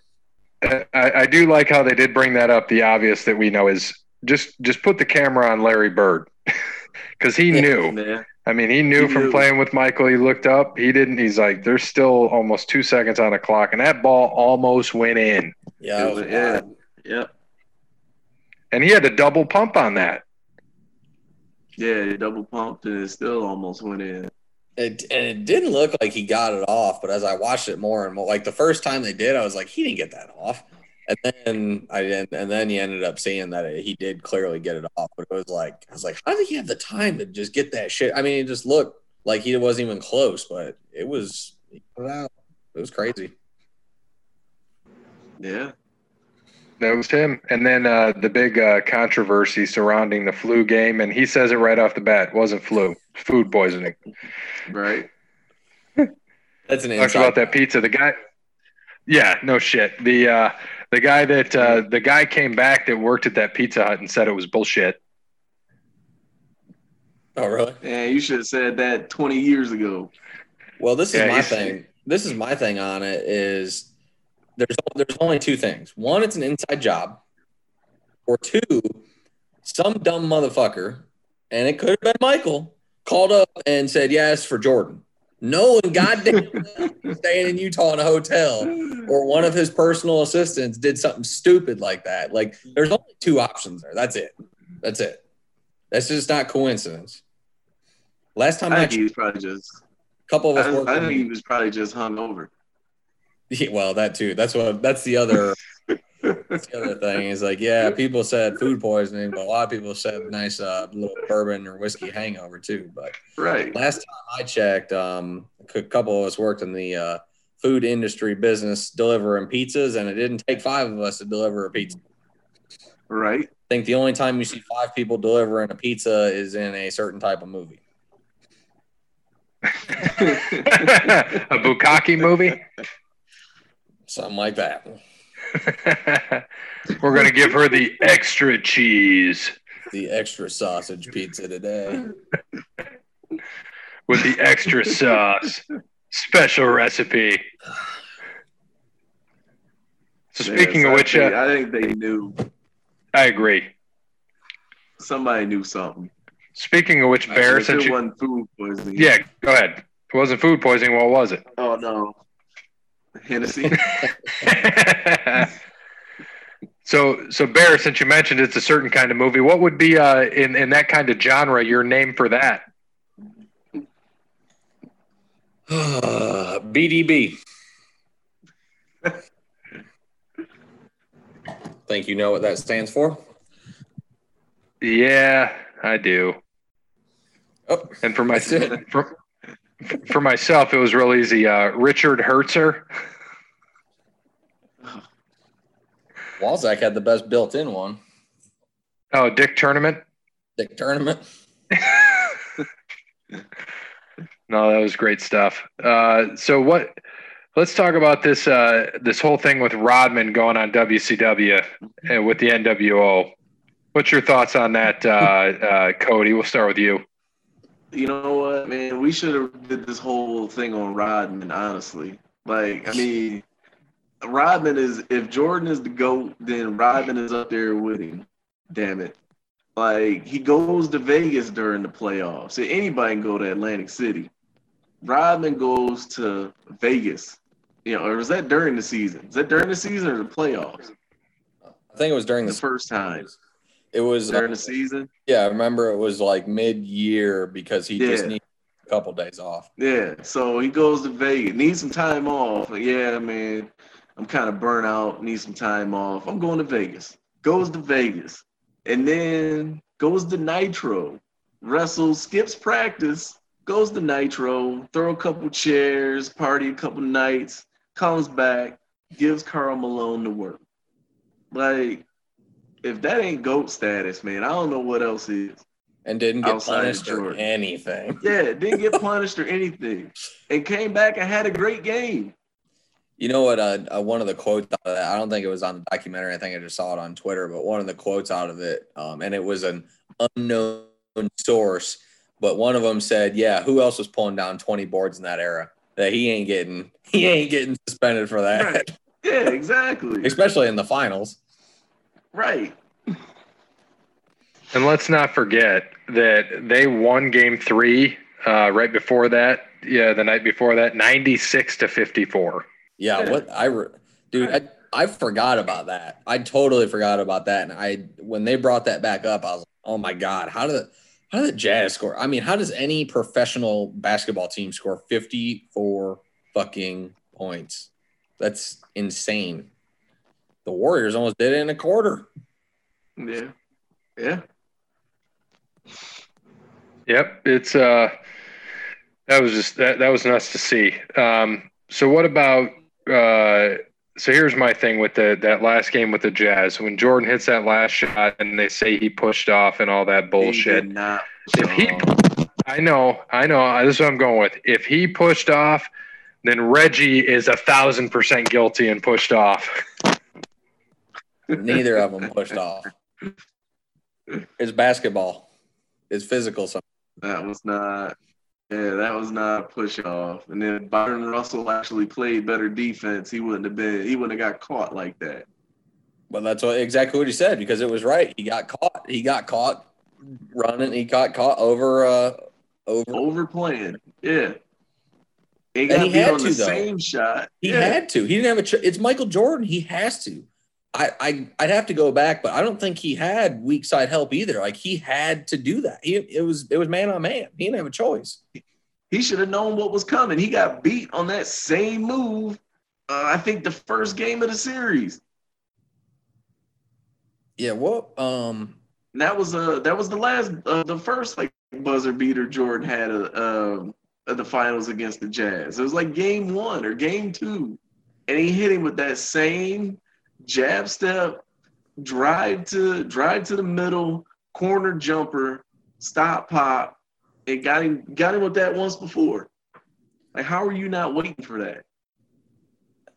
the I, I do like how they did bring that up. The obvious that we know is just, just put the camera on Larry Bird. Because he knew. Yeah. I mean, he knew he from knew. playing with Michael. He looked up. He didn't. He's like, there's still almost two seconds on the clock, and that ball almost went in. Yeah, it was yeah, yeah. And he had a double pump on that. Yeah, he double pumped, and it still almost went in. It, and it didn't look like he got it off, but as I watched it more and more, like the first time they did, I was like, he didn't get that off. And then I didn't, and then you ended up seeing that it, he did clearly get it off. But it was like, I was like, how did he have the time to just get that shit? I mean, it just looked like he wasn't even close, but it was, he put it out. It was crazy. Yeah. That was him. And then uh, the big uh, controversy surrounding the flu game. And he says it right off the bat, wasn't flu, food poisoning. Right. That's an inside. Talks about that pizza. The guy, yeah, no shit. The, uh, The guy that uh, the guy came back that worked at that Pizza Hut and said it was bullshit. Oh, really? Yeah, you should have said that twenty years ago. Well, this is yeah, my thing. This is my thing on it is there's there's only two things. One, it's an inside job. Or two, some dumb motherfucker, and it could have been Michael, called up and said, yes, for Jordan. No one goddamn staying in Utah in a hotel or one of his personal assistants did something stupid like that. Like, there's only two options there. That's it. That's it. That's just not coincidence. Last time I, I think he was probably just a couple of us. I, I think he was probably just hungover. Yeah, well, that too. That's what. That's the other. That's the other thing is like, yeah, people said food poisoning, but a lot of people said nice uh, little bourbon or whiskey hangover too. But right. Last time I checked, um, a couple of us worked in the uh, food industry business delivering pizzas, and it didn't take five of us to deliver a pizza. Right. I think the only time you see five people delivering a pizza is in a certain type of movie. A Bukkake movie? Something like that. We're going to give her the extra cheese. The extra sausage pizza today. With the extra sauce. Special recipe. So speaking yes, of which... I think, uh, I think they knew. I agree. Somebody knew something. Speaking of which, I Bear... Since it you, wasn't food poisoning. Yeah, go ahead. If it wasn't food poisoning, what was it? Oh, no. Hennessy. so, so Bear, since you mentioned it's a certain kind of movie, what would be uh, in, in that kind of genre your name for that? B D B. Think you know what that stands for? Yeah, I do. Oh, and for my for, for myself, it was real easy. Uh, Richard Herzer. Walzak had the best built-in one. Oh, Dick Tournament. Dick Tournament. No, that was great stuff. Uh, so what? Let's talk about this uh, this whole thing with Rodman going on W C W and with the N W O. What's your thoughts on that, uh, uh, Cody? We'll start with you. You know what, man? We should have did this whole thing on Rodman, honestly. Like, I mean, Rodman is – if Jordan is the GOAT, then Rodman is up there with him. Damn it. Like, he goes to Vegas during the playoffs. So anybody can go to Atlantic City. Rodman goes to Vegas. You know, or was that during the season? Is that during the season or the playoffs? I think it was during the, the first time. It was during uh, the season. Yeah, I remember it was like mid-year because he yeah. just needed a couple days off. Yeah, so he goes to Vegas, needs some time off. Like, yeah, man, I'm kind of burnt out, need some time off. I'm going to Vegas. Goes to Vegas, and then goes to Nitro. Wrestles, skips practice. Goes to Nitro, throw a couple chairs, party a couple nights, comes back, gives Karl Malone the work. Like, if that ain't GOAT status, man, I don't know what else is. And didn't get punished or anything. Yeah, didn't get punished or anything. And came back and had a great game. You know what? Uh, one of the quotes out of that, I don't think it was on the documentary. I think I just saw it on Twitter. But one of the quotes out of it, um, and it was an unknown source, but one of them said, yeah, who else was pulling down twenty boards in that era? That he ain't getting he ain't getting suspended for that. Right. Yeah, exactly. Especially in the finals. Right. And let's not forget that they won game three uh, right before that. Yeah, the night before that, ninety-six to fifty-four. Yeah, yeah. What I re- dude, I, I forgot about that. I totally forgot about that. And I when they brought that back up, I was like, oh my God, how did it How did the Jazz score? I mean, how does any professional basketball team score fifty-four fucking points? That's insane. The Warriors almost did it in a quarter. Yeah. Yeah. Yep. It's uh, that was just that, that was nuts to see. Um, so what about uh, so here's my thing with the that last game with the Jazz. When Jordan hits that last shot and they say he pushed off and all that bullshit. He did not. If he, I know, I know. This is what I'm going with. If he pushed off, then Reggie is a thousand percent guilty and pushed off. Neither of them pushed off. It's basketball. It's physical. Something. That was not. Yeah, that was not a push off. And then Byron Russell actually played better defense. He wouldn't have been. He wouldn't have got caught like that. Well, that's what, exactly what he said because it was right. He got caught. He got caught running. He got caught over. Uh, over overplaying. Yeah. He got and he beat had on to the though. Same shot. He yeah. had to. He didn't have a. Ch- it's Michael Jordan. He has to. I, I I'd have to go back, but I don't think he had weak side help either. Like he had to do that. He, it was it was man on man. He didn't have a choice. He should have known what was coming. He got beat on that same move. Uh, I think the first game of the series. Yeah, well, um, that was uh that was the last uh, the first like buzzer beater Jordan had uh, uh the finals against the Jazz. It was like game one or game two, and he hit him with that same jab step, drive to drive to the middle, corner jumper, stop pop, and got him got him with that once before. Like, how are you not waiting for that?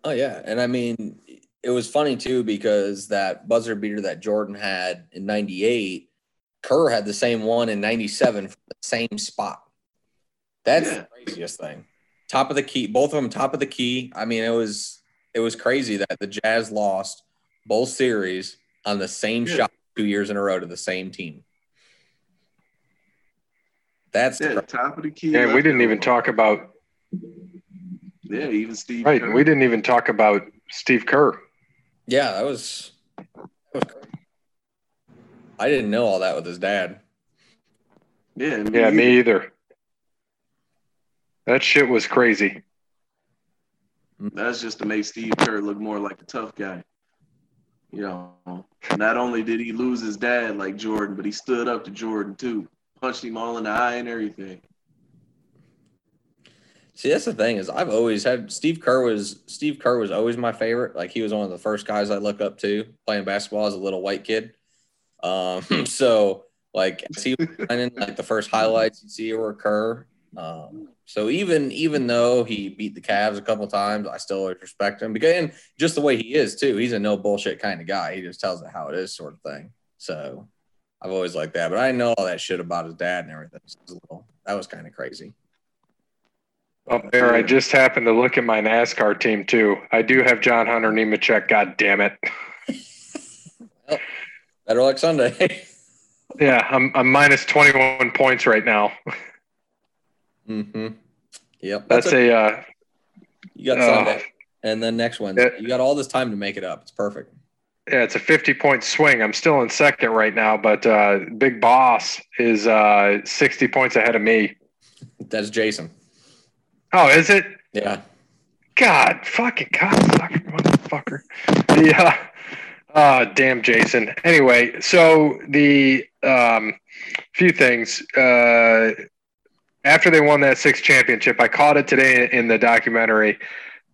Oh yeah, and I mean, it was funny too because that buzzer beater that Jordan had in ninety-eight, Kerr had the same one in ninety-seven from the same spot. That's yeah. the craziest thing. Top of the key, both of them top of the key. I mean, it was it was crazy that the Jazz lost both series on the same yeah. shot two years in a row to the same team. That's yeah, top of the key. Yeah, we didn't even talk about. Yeah, even Steve. Right, Kerr. We didn't even talk about Steve Kerr. Yeah, that was, that was I didn't know all that with his dad. Yeah, me yeah, either. me either. That shit was crazy. That's just to make Steve Kerr look more like a tough guy. You know, not only did he lose his dad like Jordan, but he stood up to Jordan too, punched him all in the eye and everything. See, that's the thing is I've always had Steve Kerr was Steve Kerr was always my favorite. Like, he was one of the first guys I look up to playing basketball as a little white kid. Um, so like as he was running, like the first highlights you see were Kerr. Um, so even even though he beat the Cavs a couple times, I still always respect him because and just the way he is too. He's a no bullshit kind of guy. He just tells it how it is, sort of thing. So I've always liked that. But I know all that shit about his dad and everything. So it was a little, that was kind of crazy. Oh, Bear, I just happened to look at my NASCAR team, too. I do have John Hunter Nemechek, God damn it. Well, better luck Sunday. yeah, I'm I'm minus twenty-one points right now. Mm-hmm. Yep. That's, That's a, a uh, – You got uh, Sunday and then next Wednesday. It, you got all this time to make it up. It's perfect. Yeah, it's a fifty-point swing. I'm still in second right now, but uh, Big Boss is uh, sixty points ahead of me. That's Jason. Oh, is it? Yeah. God, fucking cocksucker, motherfucker. Yeah. Uh, damn, Jason. Anyway, so the um, few things. Uh, after they won that sixth championship, I caught it today in the documentary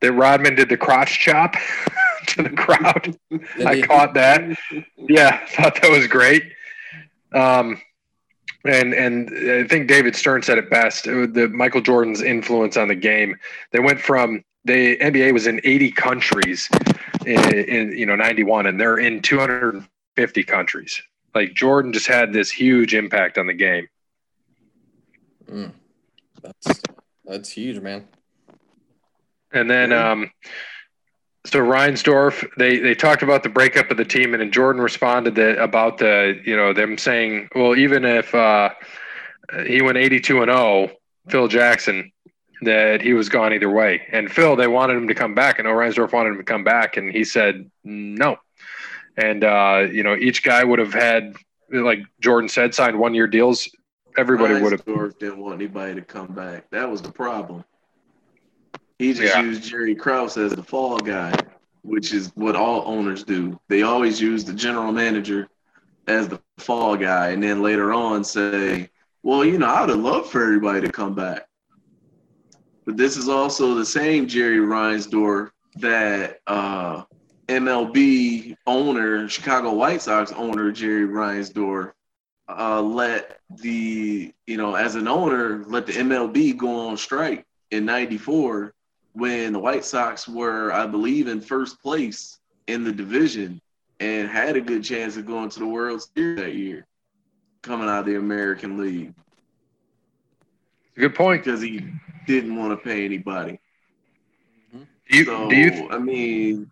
that Rodman did the crotch chop to the crowd. I caught that. Yeah, thought that was great. Um And and I think David Stern said it best. It the Michael Jordan's influence on the game. They went from the N B A was in eighty countries in, in you know ninety-one, and they're in two hundred fifty countries. Like, Jordan just had this huge impact on the game. Mm. That's that's huge, man. And then yeah. um, so Reinsdorf, they they talked about the breakup of the team, and then Jordan responded that about the, you know, them saying, well, even if uh, he went eighty-two and oh, Phil Jackson, that he was gone either way. And Phil, they wanted him to come back. I know Reinsdorf wanted him to come back, and he said no. And, uh, you know, each guy would have had, like Jordan said, signed one-year deals. Everybody would have. Reinsdorf didn't want anybody to come back. That was the problem. He just yeah. used Jerry Krause as the fall guy, which is what all owners do. They always use the general manager as the fall guy, and then later on say, well, you know, I would have loved for everybody to come back. But this is also the same Jerry Reinsdorf that uh, M L B owner, Chicago White Sox owner Jerry Reinsdorf, uh, let the, you know, as an owner, let the M L B go on strike in ninety-four. When the White Sox were, I believe, in first place in the division and had a good chance of going to the World Series that year, coming out of the American League. Good point. Because he didn't want to pay anybody. Do you, so, do you th- I mean,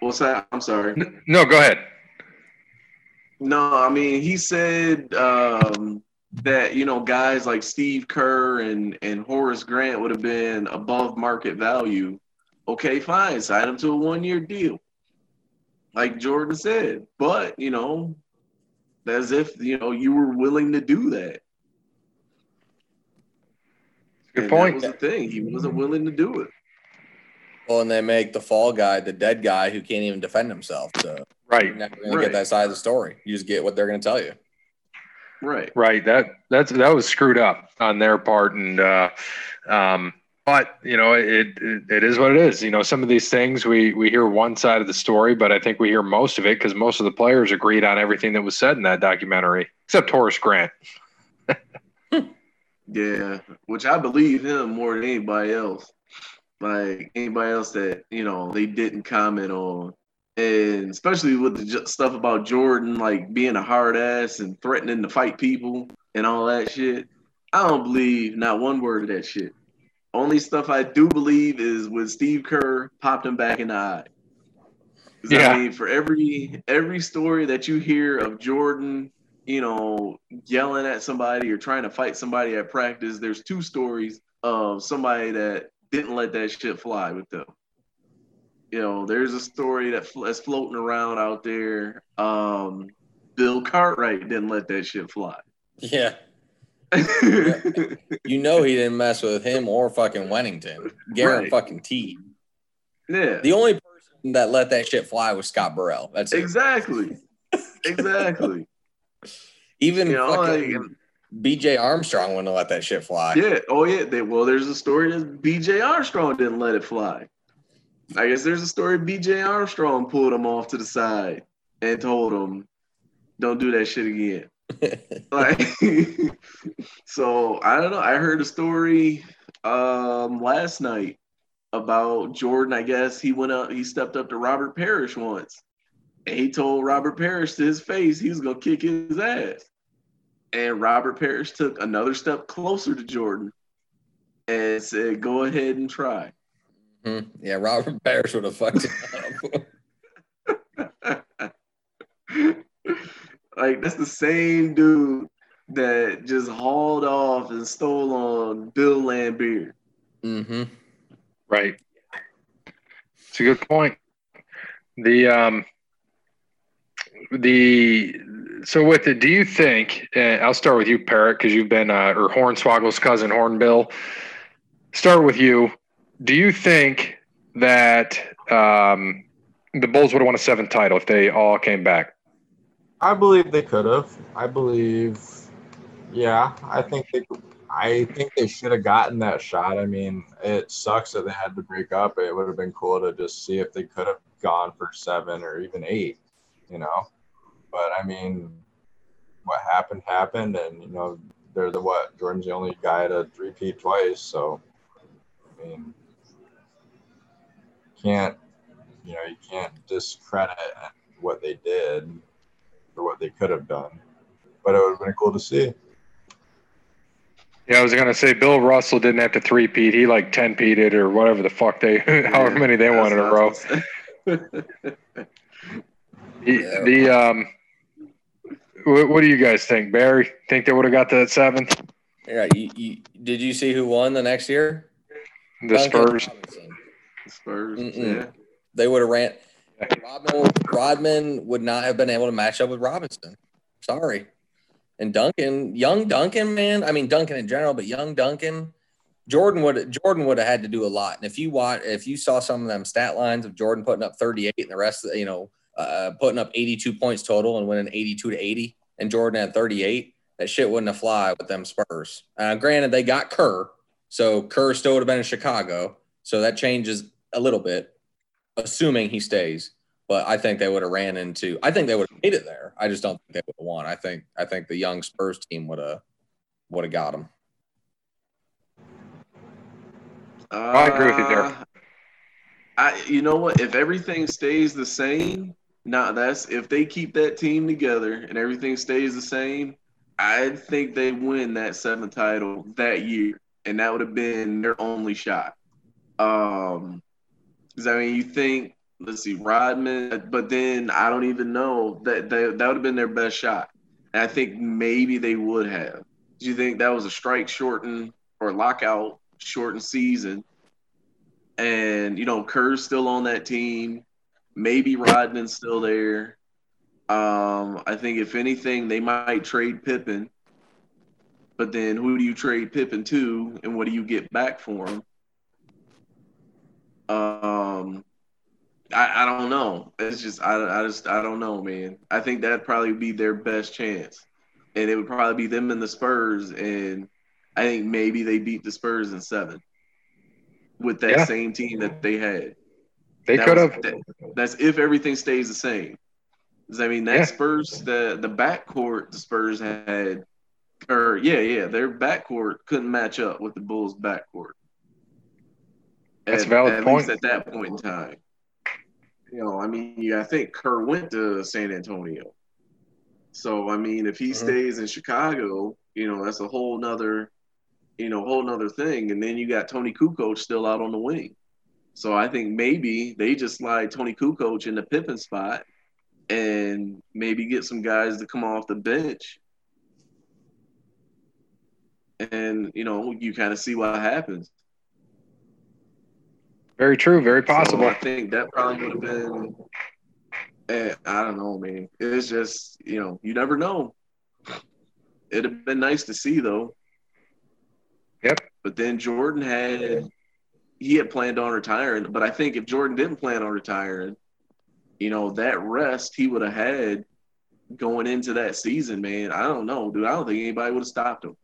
what's that? I'm sorry. No, go ahead. No, I mean, he said um, that, you know, guys like Steve Kerr and, and Horace Grant would have been above market value. Okay, fine, sign him to a one-year deal, like Jordan said. But, you know, as if, you know, you were willing to do that. Good and point. That was the thing. He wasn't willing to do it. Well, and they make the fall guy the dead guy who can't even defend himself. So Right. You're never going right. to get that side of the story. You just get what they're going to tell you. Right. Right. That that's that was screwed up on their part. And, uh, um, but, you know, it, it it is what it is. You know, some of these things we, we hear one side of the story, but I think we hear most of it because most of the players agreed on everything that was said in that documentary, except Horace Grant. Yeah, which I believe him more than anybody else. Like anybody else that, you know, they didn't comment on. And especially with the stuff about Jordan, like being a hard ass and threatening to fight people and all that shit. I don't believe not one word of that shit. Only stuff I do believe is when Steve Kerr popped him back in the eye. Yeah. I mean, for every every story that you hear of Jordan, you know, yelling at somebody or trying to fight somebody at practice, there's two stories of somebody that didn't let that shit fly with them. You know, there's a story that fl- that's floating around out there. Um, Bill Cartwright didn't let that shit fly. Yeah. You know he didn't mess with him or fucking Wennington. Garrett right. fucking T. Yeah. The only person that let that shit fly was Scott Burrell. That's it. Exactly. Exactly. Even you know, fucking like, B J Armstrong wouldn't let that shit fly. Yeah. Oh, yeah. They, well, there's a story that B J Armstrong didn't let it fly. I guess there's a story B J Armstrong pulled him off to the side and told him, don't do that shit again. Like, so I don't know. I heard a story um, last night about Jordan. I guess he went up, he stepped up to Robert Parrish once, and he told Robert Parrish to his face he was gonna kick his ass. And Robert Parrish took another step closer to Jordan and said, "Go ahead and try." Mm-hmm. Yeah, Robert Parrish would have fucked him up. Like, that's the same dude that just hauled off and stole on Bill Laimbeer. Mm-hmm. Right. It's a good point. The um, the so with it, do you think? Uh, I'll start with you, Parrot, because you've been uh, or Hornswoggle's cousin, Hornbill. Start with you. Do you think that um, the Bulls would have won a seventh title if they all came back? I believe they could have. I believe, yeah, I think they I think they should have gotten that shot. I mean, it sucks that they had to break up. It would have been cool to just see if they could have gone for seven or even eight, you know. But, I mean, what happened happened, and, you know, they're the what? Jordan's the only guy to three-peat twice, so, I mean, can't, you know, you can't discredit what they did. Or what they could have done, but it would have been cool to see. Yeah, I was gonna say Bill Russell didn't have to three-peat; he like ten-peated or whatever the fuck they, yeah, however many they wanted in a row. the, the um, what, what do you guys think, Barry? Think they would have got to that seventh? Yeah. You, you, did you see who won the next year? The Duncan Spurs. Robinson. The Spurs. Mm-mm. Yeah. They would have ran. Rodman, Rodman would not have been able to match up with Robinson. Sorry. And Duncan, young Duncan, man. I mean, Duncan in general, but young Duncan, Jordan would Jordan would have had to do a lot. And if you watch, if you saw some of them stat lines of Jordan putting up thirty-eight and the rest, of, you know, uh, putting up eighty-two points total and winning eighty-two to eighty, and Jordan had thirty-eight, that shit wouldn't have fly with them Spurs. Uh, granted, they got Kerr, so Kerr still would have been in Chicago, so that changes a little bit. Assuming he stays, but I think they would have ran into – I think they would have made it there. I just don't think they would have won. I think I think the young Spurs team would have would have got them. Uh, I agree with you there. I, you know what? If everything stays the same, nah, that's – if they keep that team together and everything stays the same, I think they win that seventh title that year, and that would have been their only shot. Um Because, I mean, you think, let's see, Rodman, but then I don't even know. That they, that would have been their best shot. And I think maybe they would have. Do you think that was a strike-shortened or lockout-shortened season? And, you know, Kerr's still on that team. Maybe Rodman's still there. Um, I think, if anything, they might trade Pippen. But then who do you trade Pippen to, and what do you get back for him? Um, I, I don't know. It's just I, I just I don't know, man. I think that'd probably be their best chance, and it would probably be them and the Spurs. And I think maybe they beat the Spurs in seven with that yeah. same team that they had. They could have. That, that's if everything stays the same. Because I mean that yeah. Spurs the the backcourt the Spurs had, or yeah yeah their backcourt couldn't match up with the Bulls' backcourt. That's at, a valid at point. Least at that point in time. You know, I mean, yeah, I think Kerr went to San Antonio. So, I mean, if he mm-hmm. stays in Chicago, you know, that's a whole nother, you know, whole nother thing. And then you got Tony Kukoc still out on the wing. So I think maybe they just slide Tony Kukoc in the Pippen spot and maybe get some guys to come off the bench. And, you know, you kind of see what happens. Very true. Very possible. So I think that probably would have been. Eh, I don't know, man. It's just you know you never know. It'd have been nice to see though. Yep. But then Jordan had he had planned on retiring. But I think if Jordan didn't plan on retiring, you know that rest he would have had going into that season, man. I don't know, dude. I don't think anybody would have stopped him.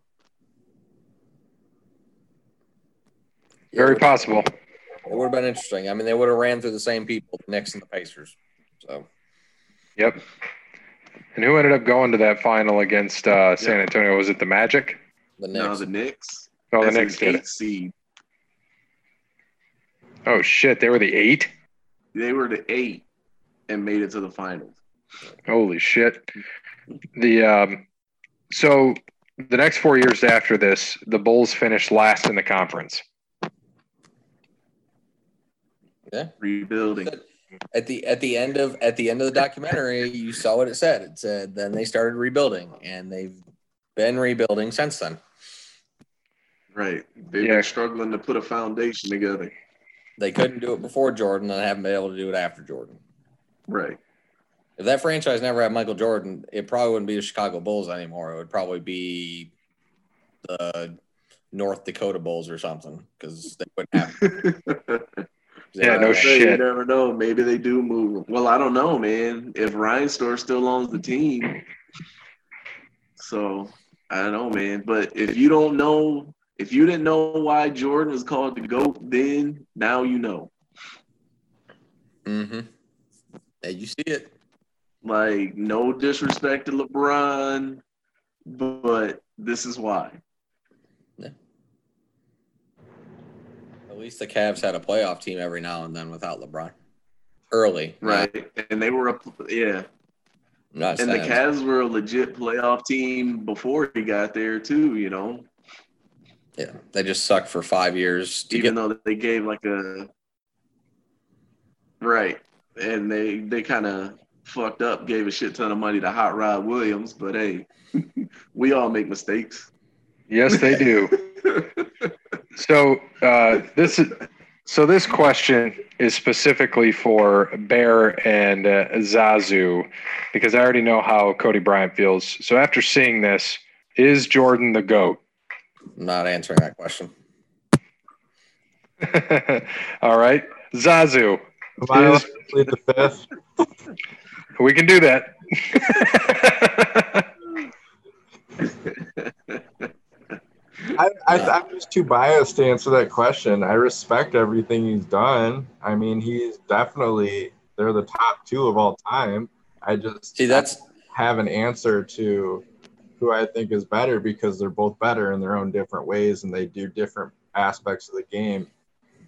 Very possible. It would have been interesting. I mean, they would have ran through the same people, the Knicks and the Pacers. So, yep. And who ended up going to that final against uh, San yep. Antonio? Was it the Magic? The Knicks. No, the Knicks. Oh, That's the Knicks did it. Seed. Oh, shit. They were the eight? They were the eight and made it to the finals. Holy shit. The um, So, the next four years after this, the Bulls finished last in the conference. Yeah. Rebuilding. At the at the end of at the end of the documentary, you saw what it said. It said then they started rebuilding, and they've been rebuilding since then. Right. They've yeah. been struggling to put a foundation together. They couldn't do it before Jordan, and haven't been able to do it after Jordan. Right. If that franchise never had Michael Jordan, it probably wouldn't be the Chicago Bulls anymore. It would probably be the North Dakota Bulls or something, because they wouldn't have – Yeah, no shit. You never know. Maybe they do move. Well, I don't know, man. If Reinsdorf still owns the team, so I don't know, man. But if you don't know, if you didn't know why Jordan was called the GOAT, then now you know. Mm-hmm. Yeah, you see it. Like, no disrespect to LeBron, but this is why. At least the Cavs had a playoff team every now and then without LeBron. Early. Right. right? And they were a – yeah. Not and sad. The Cavs were a legit playoff team before he got there too, you know. Yeah. They just sucked for five years. To Even get- though they gave like a – right. And they, they kind of fucked up, gave a shit ton of money to Hot Rod Williams. But, hey, we all make mistakes. Yes, they do. So uh, this is so. This question is specifically for Bear and uh, Zazu, because I already know how Cody Bryant feels. So after seeing this, is Jordan the GOAT? I'm not answering that question. All right, Zazu. Am I allowed to plead the fifth? We can do that. I, I, I'm just too biased to answer that question. I respect everything he's done. I mean, he's definitely – they're the top two of all time. I just See, that's, have an answer to who I think is better because they're both better in their own different ways, and they do different aspects of the game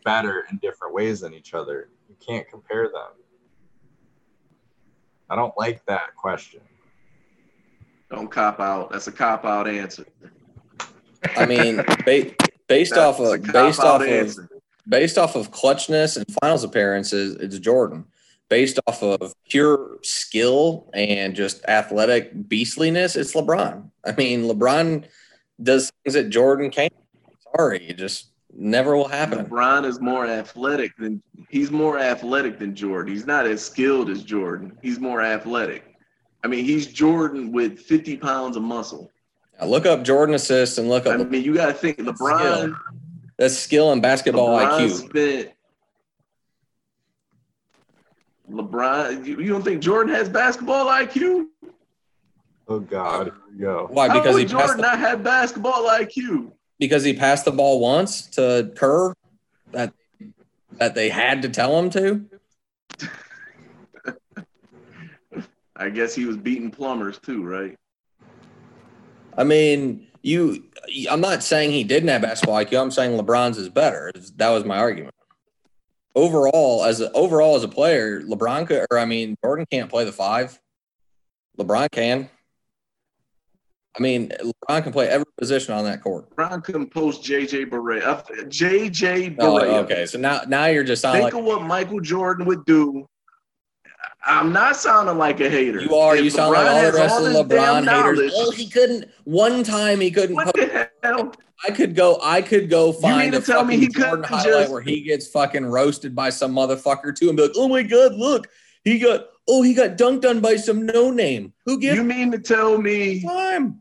better in different ways than each other. You can't compare them. I don't like that question. Don't cop out. That's a cop-out answer. I mean, ba- based That's off of based off answer. of based off of clutchness and finals appearances, it's Jordan. Based off of pure skill and just athletic beastliness, it's LeBron. I mean, LeBron does things that Jordan can't. Sorry, it just never will happen. LeBron is more athletic than he's more athletic than Jordan. He's not as skilled as Jordan. He's more athletic. I mean, he's Jordan with fifty pounds of muscle. Now look up Jordan assists and look up. I mean, you got to think LeBron. Skill. That's skill and basketball LeBron I Q. Spent, LeBron, you, you don't think Jordan has basketball I Q? Oh, God. Here we go. Why? Because How would he Jordan passed the, not have basketball I Q? Because he passed the ball once to Kerr that that they had to tell him to? I guess he was beating plumbers too, right? I mean, you – I'm not saying he didn't have basketball I Q. I'm saying LeBron's is better. That was my argument. Overall, as a, overall as a player, LeBron could, or I mean, Jordan can't play the five. LeBron can. I mean, LeBron can play every position on that court. LeBron can post J J Barea. J J Barea. Oh, okay, so now now you're just sounding think like, of what Michael Jordan would do. I'm not sounding like a hater. You are. If you sound LeBron like all the rest all of LeBron haters. Oh, he couldn't. One time he couldn't. What post. The hell? I could go. I could go find a tell fucking me he Jordan highlight just, where he gets fucking roasted by some motherfucker too, and be like, "Oh my God, look, he got. Oh, he got dunked on by some no name. Who gives? You mean to tell me? Time.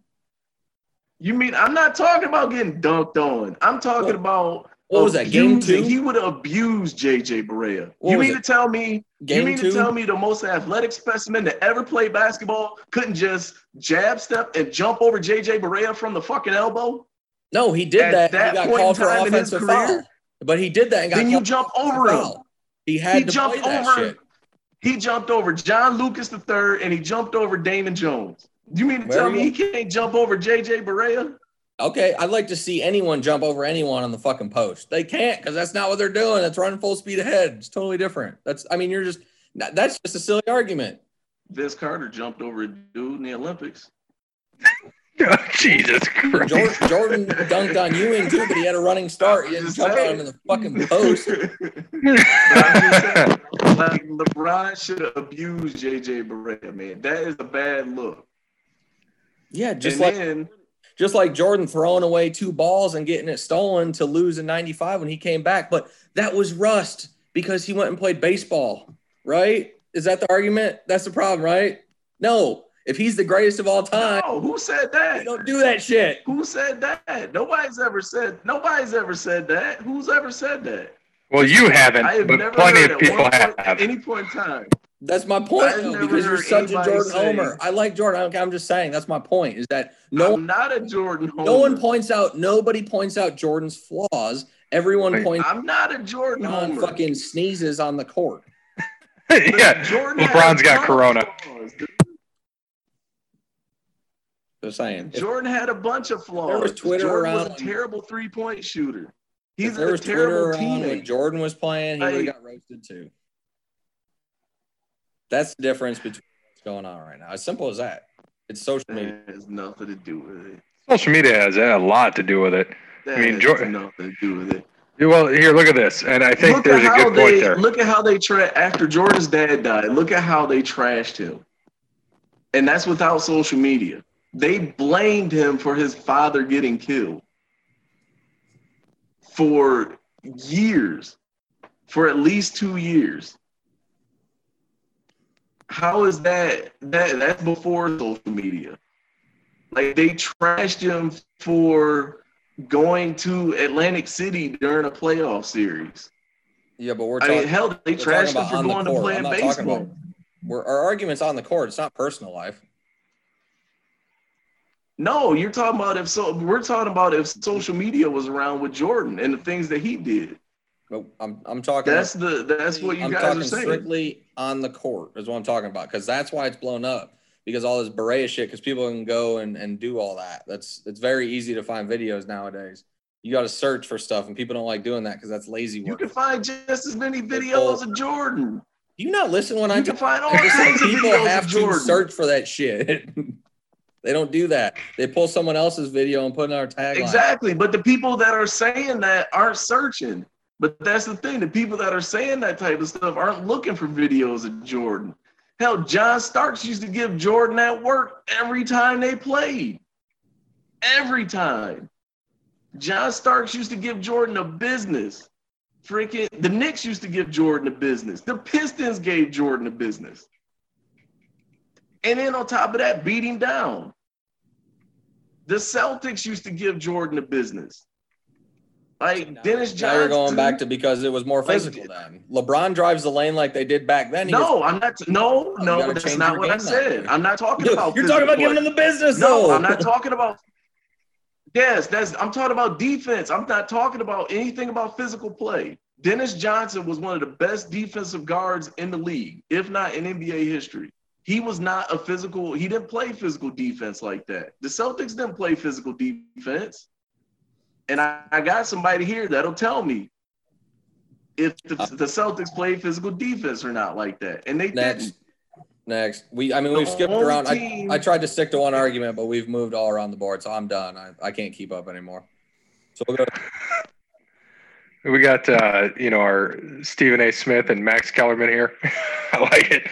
You mean I'm not talking about getting dunked on. I'm talking what? about. What was that, game two? He would abuse J J Barea. What you mean it? to tell me game you mean two? to tell me the most athletic specimen to ever play basketball couldn't just jab step and jump over J J Barea from the fucking elbow? No, he did At that. that he got called for offensive foul. But he did that and got Then you jump over him. Foul. He had he to jumped play over, that shit. He jumped over John Lucas the third and he jumped over Damon Jones. You mean to Where tell me he can't jump over J J Barea? Okay, I'd like to see anyone jump over anyone on the fucking post. They can't because that's not what they're doing. That's running full speed ahead. It's totally different. That's, I mean, you're just, that's just a silly argument. Vince Carter jumped over a dude in the Olympics. Oh, Jesus Christ. Jordan, Jordan dunked on Ewing too, but he had a running start. He didn't jump on him in the fucking post. Like, LeBron should abuse J J Barea, man. That is a bad look. Yeah, just and like. Then, Just like Jordan throwing away two balls and getting it stolen to lose in ninety-five when he came back. But that was rust because he went and played baseball, right? Is that the argument? That's the problem, right? No. If he's the greatest of all time. No, who said that? Don't do that shit. Who said that? Nobody's ever said nobody's ever said that. Who's ever said that? Well, you haven't, I have but never plenty of people have. Point, at any point in time. That's my point, though, because you're such a Jordan homer. I like Jordan. I'm, I'm just saying that's my point is that no I'm not a Jordan homer. No one points out – nobody points out Jordan's flaws. Everyone Wait, points – I'm not a Jordan homer. Fucking sneezes on the court. Yeah, Jordan LeBron's got corona. Flaws, just saying. Jordan if, had a bunch of flaws. There was Twitter Jordan around. was a terrible three-point shooter. He's there a was terrible teammate. When Jordan was playing, he would have got roasted too. That's the difference between what's going on right now. As simple as that. It's social media. It has nothing to do with it. Social media has a lot to do with it. That I mean, has Jordan, nothing to do with it. Well, here, look at this. And I think look there's a good they, point there. Look at how they tra- – after Jordan's dad died, look at how they trashed him. And that's without social media. They blamed him for his father getting killed for years, for at least two years. How is that, that – that's before social media. Like, they trashed him for going to Atlantic City during a playoff series. Yeah, but we're talking – I mean, hell, they trashed him for going to playing baseball. About, we're, our argument's on the court. It's not personal life. No, you're talking about if so – we're talking about if social media was around with Jordan and the things that he did. But I'm I'm talking. That's the that's what you I'm guys talking are saying. Strictly on the court is what I'm talking about because that's why it's blown up because all this Barea shit because people can go and, and do all that. That's it's very easy to find videos nowadays. You got to search for stuff and people don't like doing that because that's lazy work. You can find just as many videos of Jordan. You not listen when you I can find all kinds of people have to search for that shit. They don't do that. They pull someone else's video and put in our tagline. Exactly, but the people that are saying that aren't searching. But that's the thing. The people that are saying that type of stuff aren't looking for videos of Jordan. Hell, John Starks used to give Jordan that work every time they played. Every time. John Starks used to give Jordan a business. Freaking, the Knicks used to give Jordan a business. The Pistons gave Jordan a business. And then on top of that, beat him down. The Celtics used to give Jordan a business. Like no, Dennis Johnson. Now you're going back to because it was more physical like, then. LeBron drives the lane like they did back then. He no, gets, I'm not. No, oh, no, that's not what I said. I'm not talking Dude, about. You're physical. Talking about giving them the business. No, though. I'm not talking about. Yes, that's. I'm talking about defense. I'm not talking about anything about physical play. Dennis Johnson was one of the best defensive guards in the league, if not in N B A history. He was not a physical. He didn't play physical defense like that. The Celtics didn't play physical defense. And I, I got somebody here that'll tell me if the, the Celtics played physical defense or not like that. And they next, didn't. Next. We, I mean, the we've skipped around. Team, I, I tried to stick to one argument, but we've moved all around the board, so I'm done. I, I can't keep up anymore. So we'll go to- we got, uh, you know, our Stephen A. Smith and Max Kellerman here. I like it.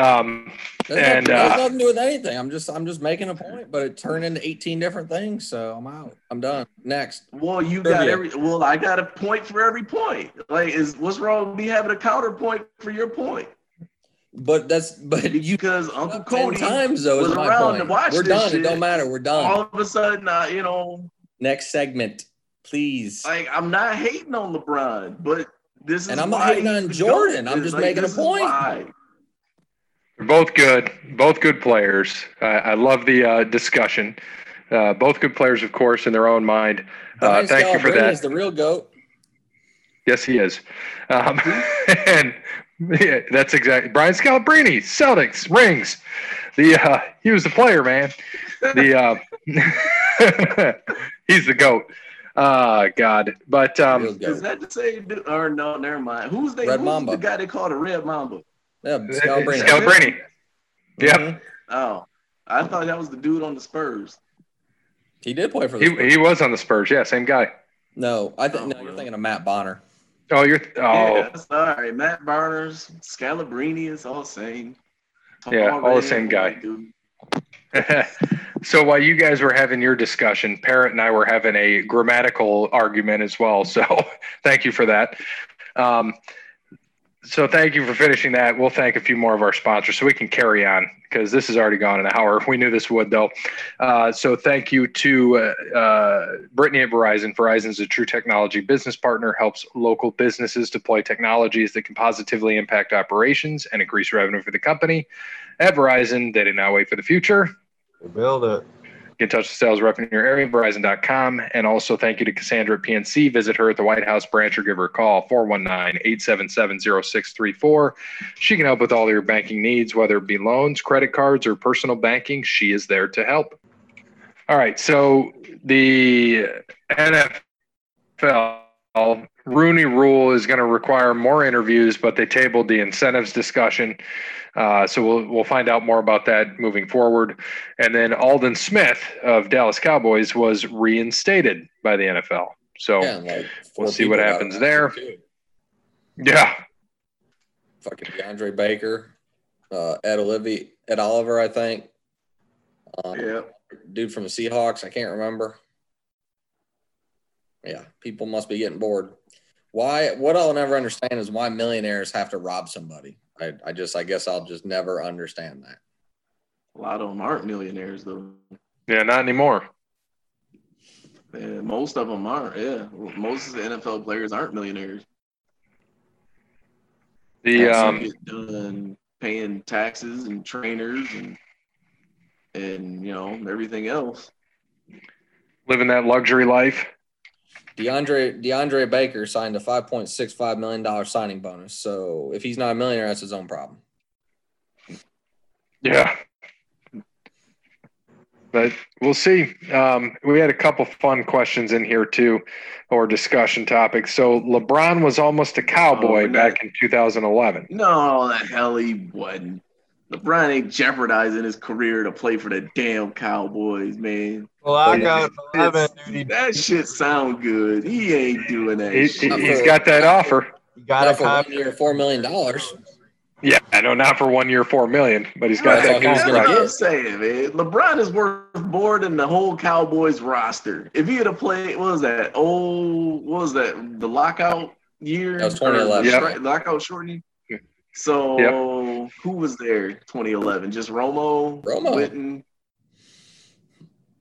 Um, and, nothing, uh, has nothing to do with anything. I'm just, I'm just making a point, but it turned into eighteen different things. So I'm out. I'm done. Next. Well, you Trivia. got every. Well, I got a point for every point. Like, is what's wrong with me having a counterpoint for your point? But that's but you because Uncle Cody times though was is my around point. To watch We're this done. Shit. It don't matter. We're done. All of a sudden, uh, you know. Next segment, please. Like, I'm not hating on LeBron, but this is and I'm not hating on Jordan. I'm just like, making a point. Why. Both good, both good players. Uh, I love the uh, discussion. Uh, both good players, of course, in their own mind. Uh, thank you for that. Is the real GOAT. Yes, he is. Um, and yeah, that's exactly Brian Scalabrine, Celtics rings. The uh, he was the player, man. The uh, he's the GOAT. Ah, uh, God. But um, is that the same? Or no, never mind. Who's the Red who's Mamba? The guy they call the Red Mamba? Yeah, Scalabrine. Scalabrine. Yeah. Mm-hmm. Oh, I thought that was the dude on the Spurs. He did play for the he, Spurs. He was on the Spurs. Yeah, same guy. No, I think oh, no, you're thinking of Matt Bonner. Oh, you're th- – oh. Yeah, sorry. Matt Bonner, Scalabrine, it's all the same. Tom yeah, all Ray, the same guy. So while you guys were having your discussion, Parrott and I were having a grammatical argument as well. So thank you for that. Um So thank you for finishing that. We'll thank a few more of our sponsors so we can carry on because this has already gone an hour. We knew this would, though. Uh, so thank you to uh, uh, Brittany at Verizon. Verizon is a true technology business partner, helps local businesses deploy technologies that can positively impact operations and increase revenue for the company. At Verizon, they did not wait for the future. We'll build it. Get in touch with sales rep in your area, Verizon dot com. And also thank you to Cassandra at P N C. Visit her at the White House branch or give her a call, four one nine, eight seven seven, zero six three four. She can help with all your banking needs, whether it be loans, credit cards, or personal banking. She is there to help. All right, so the N F L Rooney Rule is going to require more interviews, but they tabled the incentives discussion. Uh, so we'll we'll find out more about that moving forward. And then Aldon Smith of Dallas Cowboys was reinstated by the N F L. So yeah, like we'll see what happens there. Too. Yeah. Fucking DeAndre Baker, uh, Ed Oliver, Ed Oliver, I think. Um, yeah. Dude from the Seahawks, I can't remember. Yeah, people must be getting bored. Why? What I'll never understand is why millionaires have to rob somebody. I, I just, I guess I'll just never understand that. A lot of them aren't millionaires, though. Yeah, not anymore. Yeah, most of them aren't, yeah. Most of the N F L players aren't millionaires. The um, get done paying taxes and trainers and, and, you know, everything else. Living that luxury life. DeAndre DeAndre Baker signed a five point six five million dollars signing bonus. So if he's not a millionaire, that's his own problem. Yeah. But we'll see. Um, we had a couple fun questions in here, too, or discussion topics. So LeBron was almost a Cowboy oh, back in two thousand eleven. No, the hell he wasn't. LeBron ain't jeopardizing his career to play for the damn Cowboys, man. Well, I got eleven. Dude. That shit sound good. He ain't doing that. He, shit. He's got that offer. He got not a contract for one year, four million dollars. Yeah, I know, not for one year, four million, but he's got right, that contract. That's what I'm saying, man. LeBron is worth more than the whole Cowboys roster. If he had played, what was that? Oh, what was that? The lockout year. That was twenty eleven. Yep. Lockout shortening. So yep. Who was there twenty eleven? Just Romo, Romo, Witten,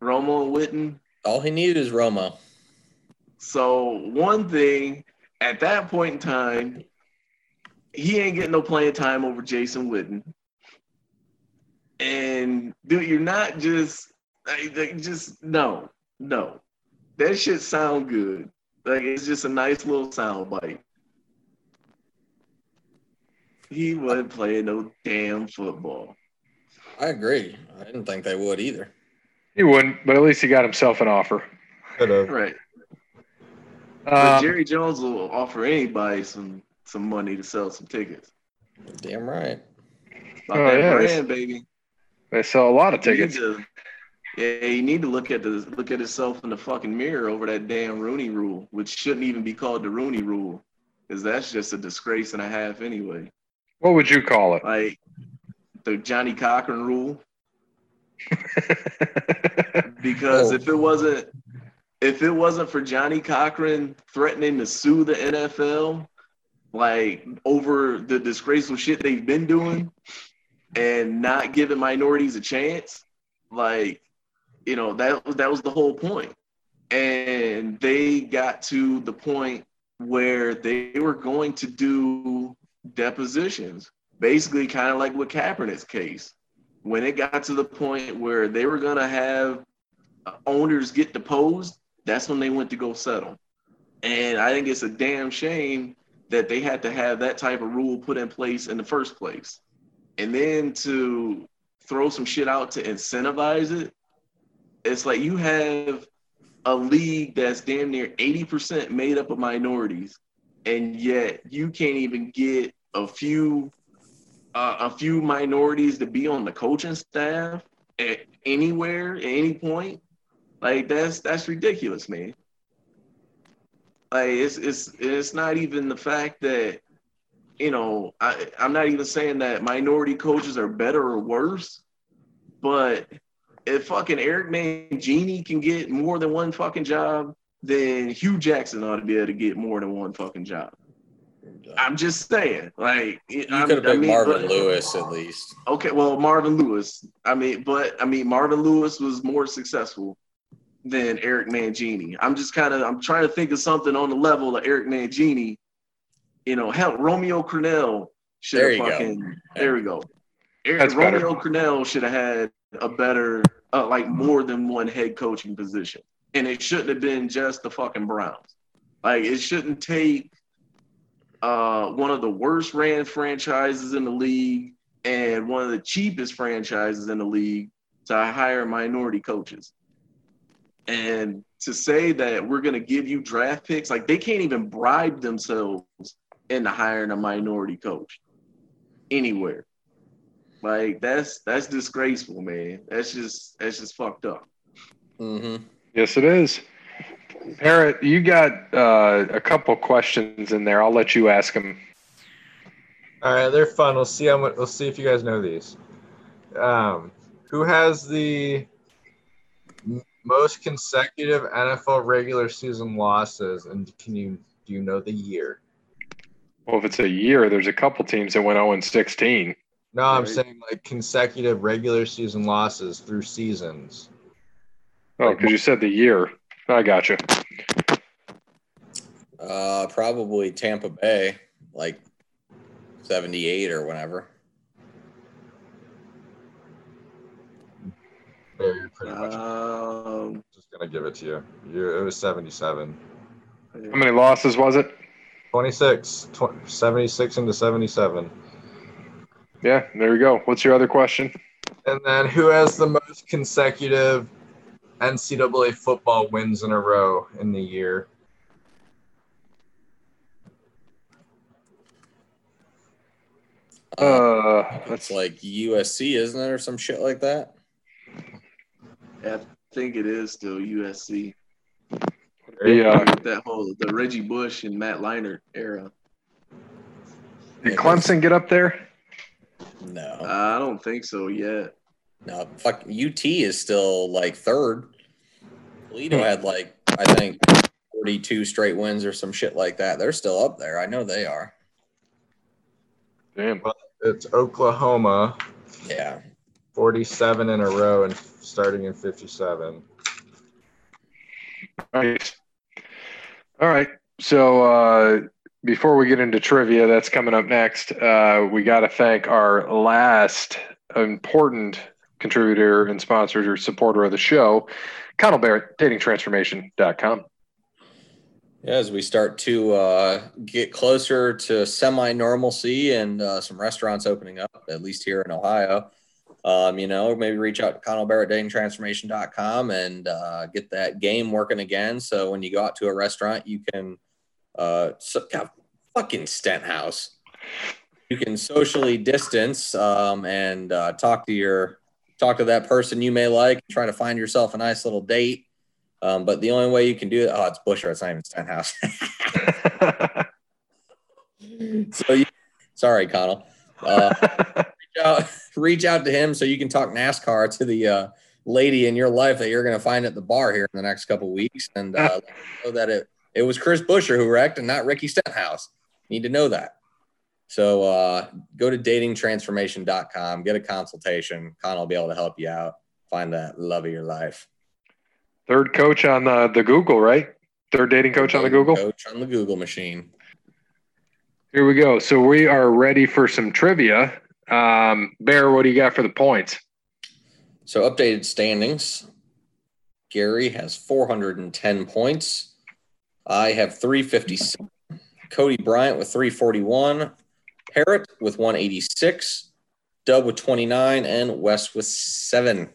Romo and Witten. All he needed is Romo. So one thing, at that point in time, he ain't getting no playing time over Jason Witten. And dude, you're not just like, just no, no. That shit sound good. Like, it's just a nice little sound bite. He wasn't playing no damn football. I agree. I didn't think they would either. He wouldn't, but at least he got himself an offer. Right. Um, but Jerry Jones will offer anybody some, some money to sell some tickets. Damn right. About oh, that yeah, brand, they, baby. They sell a lot of tickets. You to, yeah, you need to look at the look at yourself in the fucking mirror over that damn Rooney Rule, which shouldn't even be called the Rooney Rule, because that's just a disgrace and a half anyway. What would you call it? Like the Johnny Cochran Rule. Because oh. if it wasn't if it wasn't for Johnny Cochran threatening to sue the N F L, like, over the disgraceful shit they've been doing and not giving minorities a chance, like, you know, that was that was the whole point. And they got to the point where they were going to do depositions, basically kind of like with Kaepernick's case. When it got to the point where they were going to have owners get deposed, that's when they went to go settle. And I think it's a damn shame that they had to have that type of rule put in place in the first place. And then to throw some shit out to incentivize it, it's like you have a league that's damn near eighty percent made up of minorities, and yet you can't even get a few – Uh, a few minorities to be on the coaching staff at anywhere, at any point. Like, that's that's ridiculous, man. Like, it's it's it's not even the fact that, you know, I, I'm not even saying that minority coaches are better or worse, but if fucking Eric Mangini can get more than one fucking job, then Hugh Jackson ought to be able to get more than one fucking job. I'm just saying, like, you could have been I mean, Marvin but, Lewis at least. Okay, well, Marvin Lewis. I mean, but I mean, Marvin Lewis was more successful than Eric Mangini. I'm just kind of, I'm trying to think of something on the level of Eric Mangini. You know, hell, Romeo Crennel should there have fucking. Go. There yeah. we go. Eric, That's Romeo better. Crennel should have had a better, uh, like, more than one head coaching position, and it shouldn't have been just the fucking Browns. Like, it shouldn't take. Uh, one of the worst ran franchises in the league and one of the cheapest franchises in the league to hire minority coaches. And to say that we're going to give you draft picks, like, they can't even bribe themselves into hiring a minority coach anywhere. Like, that's that's disgraceful, man. That's just that's just fucked up. Mm-hmm. Yes, it is. Parrot, you got uh, a couple questions in there. I'll let you ask them. All right, they're fun. We'll see how much. We'll see if you guys know these. Um, who has the most consecutive N F L regular season losses, and can you do you know the year? Well, if it's a year, there's a couple teams that went oh and sixteen. No, I'm right? saying like consecutive regular season losses through seasons. Oh, because like, you said the year. I got you. Uh, probably Tampa Bay, like seventy-eight or whenever. You're pretty much um, just gonna give it to you. You're, it was seventy-seven. How many losses was it? Twenty-six. Tw- seventy-six into seventy-seven. Yeah, there you go. What's your other question? And then, who has the most consecutive N C double A football wins in a row in the year? Uh, it's like U S C, isn't it, or some shit like that? I think it is still U S C. Yeah, that whole the Reggie Bush and Matt Leinart era. Did Clemson get up there? No, I don't think so yet. No, fuck, U T is still, like, third. Toledo had, like, I think forty-two straight wins or some shit like that. They're still up there. I know they are. Damn. Well, it's Oklahoma. Yeah. forty-seven in a row and starting in fifty-seven. Nice. All right. So uh, before we get into trivia, that's coming up next. Uh, we got to thank our last important contributor and sponsor or supporter of the show, Connell Barrett, dating transformation dot com. As we start to uh, get closer to semi-normalcy and uh, some restaurants opening up, at least here in Ohio, um, you know, maybe reach out to Connell Barrett, dating transformation dot com, and uh, get that game working again. So when you go out to a restaurant, you can uh, so, God, fucking Stenthouse. You can socially distance um, and uh, talk to your talk to that person you may like, try to find yourself a nice little date. Um, but the only way you can do it, oh, it's Busher. It's not even Stenthouse. so, you, sorry, Connell. Uh, reach out, reach out to him so you can talk NASCAR to the uh, lady in your life that you're going to find at the bar here in the next couple of weeks, and uh, let them know that it it was Chris Busher who wrecked and not Ricky Stenthouse. Need to know that. So, uh, go to dating transformation dot com, get a consultation. Connell will be able to help you out. Find that love of your life. Third coach on the, the Google, right? Third dating coach Third on the Google? Coach on the Google machine. Here we go. So we are ready for some trivia. Um, Bear, what do you got for the points? So updated standings. Gary has four hundred ten points. I have three fifty-seven. Cody Bryant with three forty-one. Parrott with one eighty-six. Dub with twenty-nine. And Wes with seven.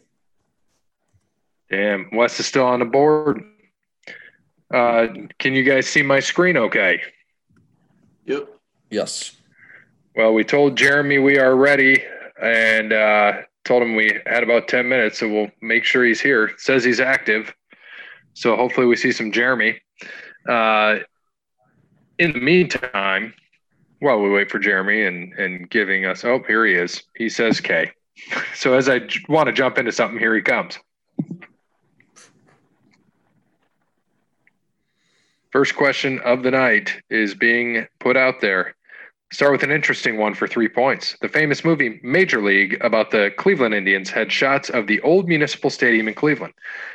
Damn, Wes is still on the board. Uh, can you guys see my screen okay? Yep. Yes. Well, we told Jeremy we are ready and uh, told him we had about ten minutes, so we'll make sure he's here. It says he's active, so hopefully we see some Jeremy. Uh, in the meantime, while we wait for Jeremy and, and giving us – oh, here he is. He says K. So as I j- want to jump into something, here he comes. First question of the night is being put out there. Start with an interesting one for three points. The famous movie Major League about the Cleveland Indians had shots of the old Municipal Stadium in Cleveland.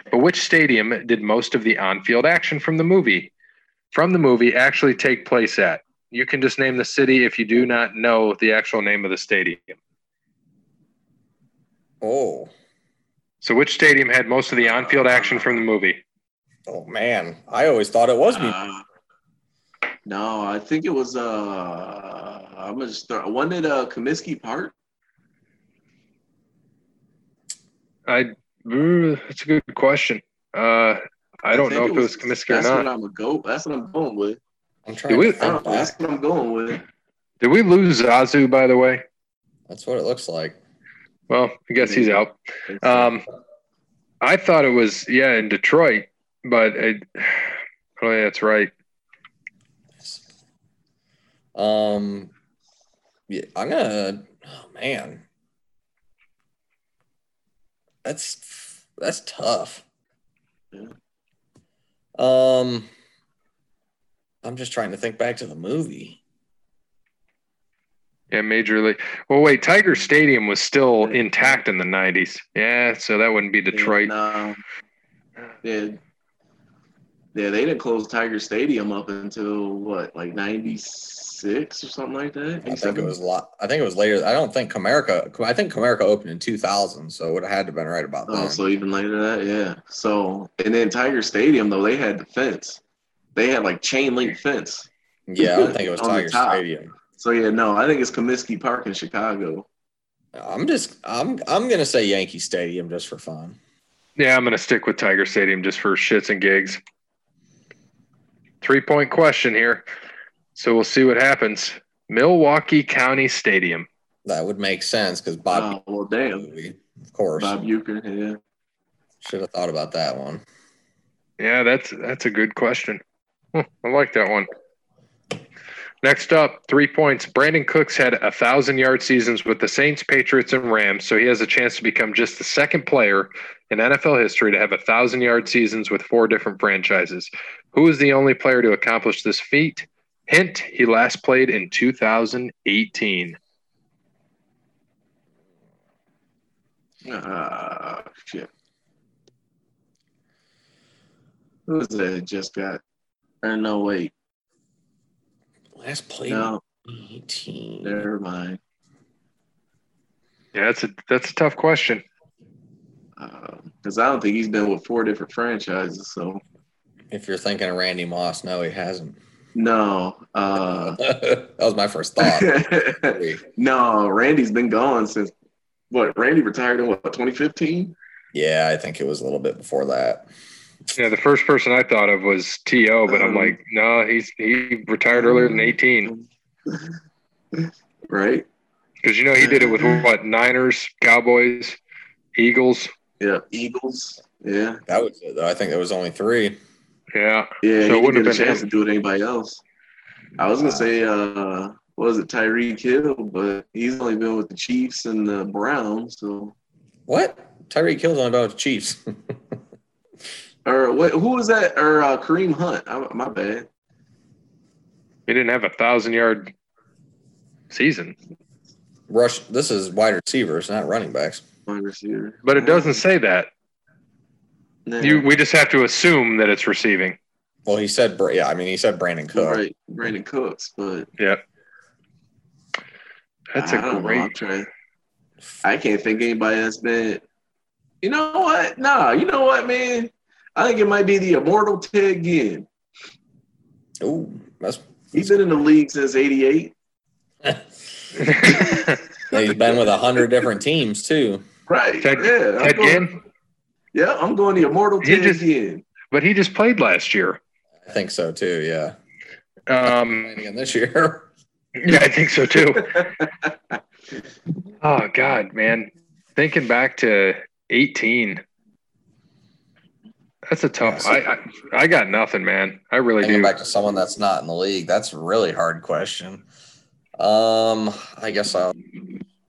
But which stadium did most of the on-field action from the movie from the movie actually take place at? You can just name the city if you do not know the actual name of the stadium. Oh. So which stadium had most of the on-field action from the movie? Oh, man. I always thought it was me. Uh, no, I think it was, uh, I'm going to just throw, one at uh, Comiskey Park? I, ooh, that's a good question. Uh, I don't I know if it was, it was Comiskey or not. That's what I'm going to go, that's what I'm going with. I'm trying we, to think That's what I'm going with. Did we lose Zazu, by the way? That's what it looks like. Well, I guess he's out. Um, I thought it was, yeah, in Detroit. But I, I don't think that's right. Um, yeah, I'm gonna. Oh man, that's that's tough. Yeah. Um, I'm just trying to think back to the movie. Yeah, Major League. Well, wait, Tiger Stadium was still intact in the nineties. Yeah, so that wouldn't be Detroit. Yeah, no. Yeah. Yeah, they didn't close Tiger Stadium up until what, like ninety-six or something like that. I think it was a lot. I think it was later. I don't think Comerica. I think Comerica opened in two thousand, so it would have had to have been right about that. Oh, so even later than that, yeah. So and then Tiger Stadium though, they had the fence. They had like chain link fence. Yeah, I don't think it was Tiger Stadium. So yeah, no, I think it's Comiskey Park in Chicago. I'm just, I'm, I'm gonna say Yankee Stadium just for fun. Yeah, I'm gonna stick with Tiger Stadium just for shits and gigs. Three-point question here, so we'll see what happens. Milwaukee County Stadium. That would make sense because Bob. Oh, well, damn. Movie, of course. Bob Uecker, yeah. Should have thought about that one. Yeah, that's that's a good question. Huh, I like that one. Next up, three points. Brandon Cooks had a one thousand-yard seasons with the Saints, Patriots, and Rams, so he has a chance to become just the second player in N F L history to have a one thousand-yard seasons with four different franchises. Who is the only player to accomplish this feat? Hint, he last played in two thousand eighteen. Ah, uh, shit. Who was it that just got? Or no, wait. Last play. No. eighteen. Never mind. Yeah, that's a that's a tough question. Because uh, I don't think he's been with four different franchises. So, if you're thinking of Randy Moss, no, he hasn't. No, uh, that was my first thought. No, Randy's been gone since what? Randy retired in what twenty fifteen? Yeah, I think it was a little bit before that. Yeah, the first person I thought of was T O, but um, I'm like, no, he's he retired earlier than eighteen. Right? Because, you know, he did it with, what, Niners, Cowboys, Eagles. Yeah, Eagles. Yeah. That was it, though. I think there was only three. Yeah. Yeah, so he didn't get a chance him. to do it with anybody else. I was going to say, uh, what was it, Tyreek Hill, but he's only been with the Chiefs and the Browns. So what? Tyreek Hill's only been with the Chiefs. Or what, who was that? Or uh, Kareem Hunt. I, my bad. He didn't have a thousand-yard season. Rush. This is wide receivers, not running backs. Wide receiver. But it doesn't say that. No. You, we just have to assume that it's receiving. Well, he said, yeah, I mean, he said Brandon Cook. Right, Brandon Cooks, but. Yeah. That's I a great. Know, I can't think anybody that's been. You know what? Nah, you know what, man? I think it might be the immortal Ted Ginn. Oh, that's, that's he's been in the league since eighty-eight. He's been with a hundred different teams too. Right. Ted, yeah, Ted going, Ginn? Yeah, I'm going the immortal he Ted just, Ginn. But he just played last year. I think so too, yeah. Um again this year. Yeah, I think so too. Oh God, man. Thinking back to eighteen. That's a tough. Yeah, so, I, I I got nothing, man. I really do. Back to someone that's not in the league. That's a really hard question. Um, I guess I'll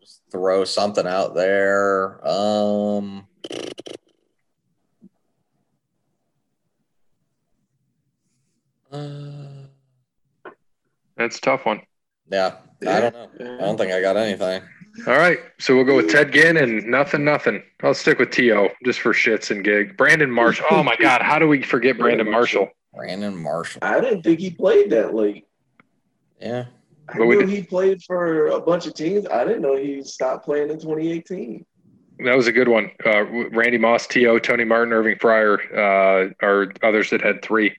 just throw something out there. Um, uh, that's a tough one. Yeah, I don't know. I don't think I got anything. All right, so we'll go with Ted Ginn and nothing, nothing. I'll stick with T O just for shits and gig. Brandon Marshall. Oh, my God, how do we forget Brandon Marshall? Brandon Marshall. I didn't think he played that late. Yeah. I but knew we he played for a bunch of teams. I didn't know he stopped playing in twenty eighteen. That was a good one. Uh, Randy Moss, T O, Tony Martin, Irving Fryer uh, are others that had three.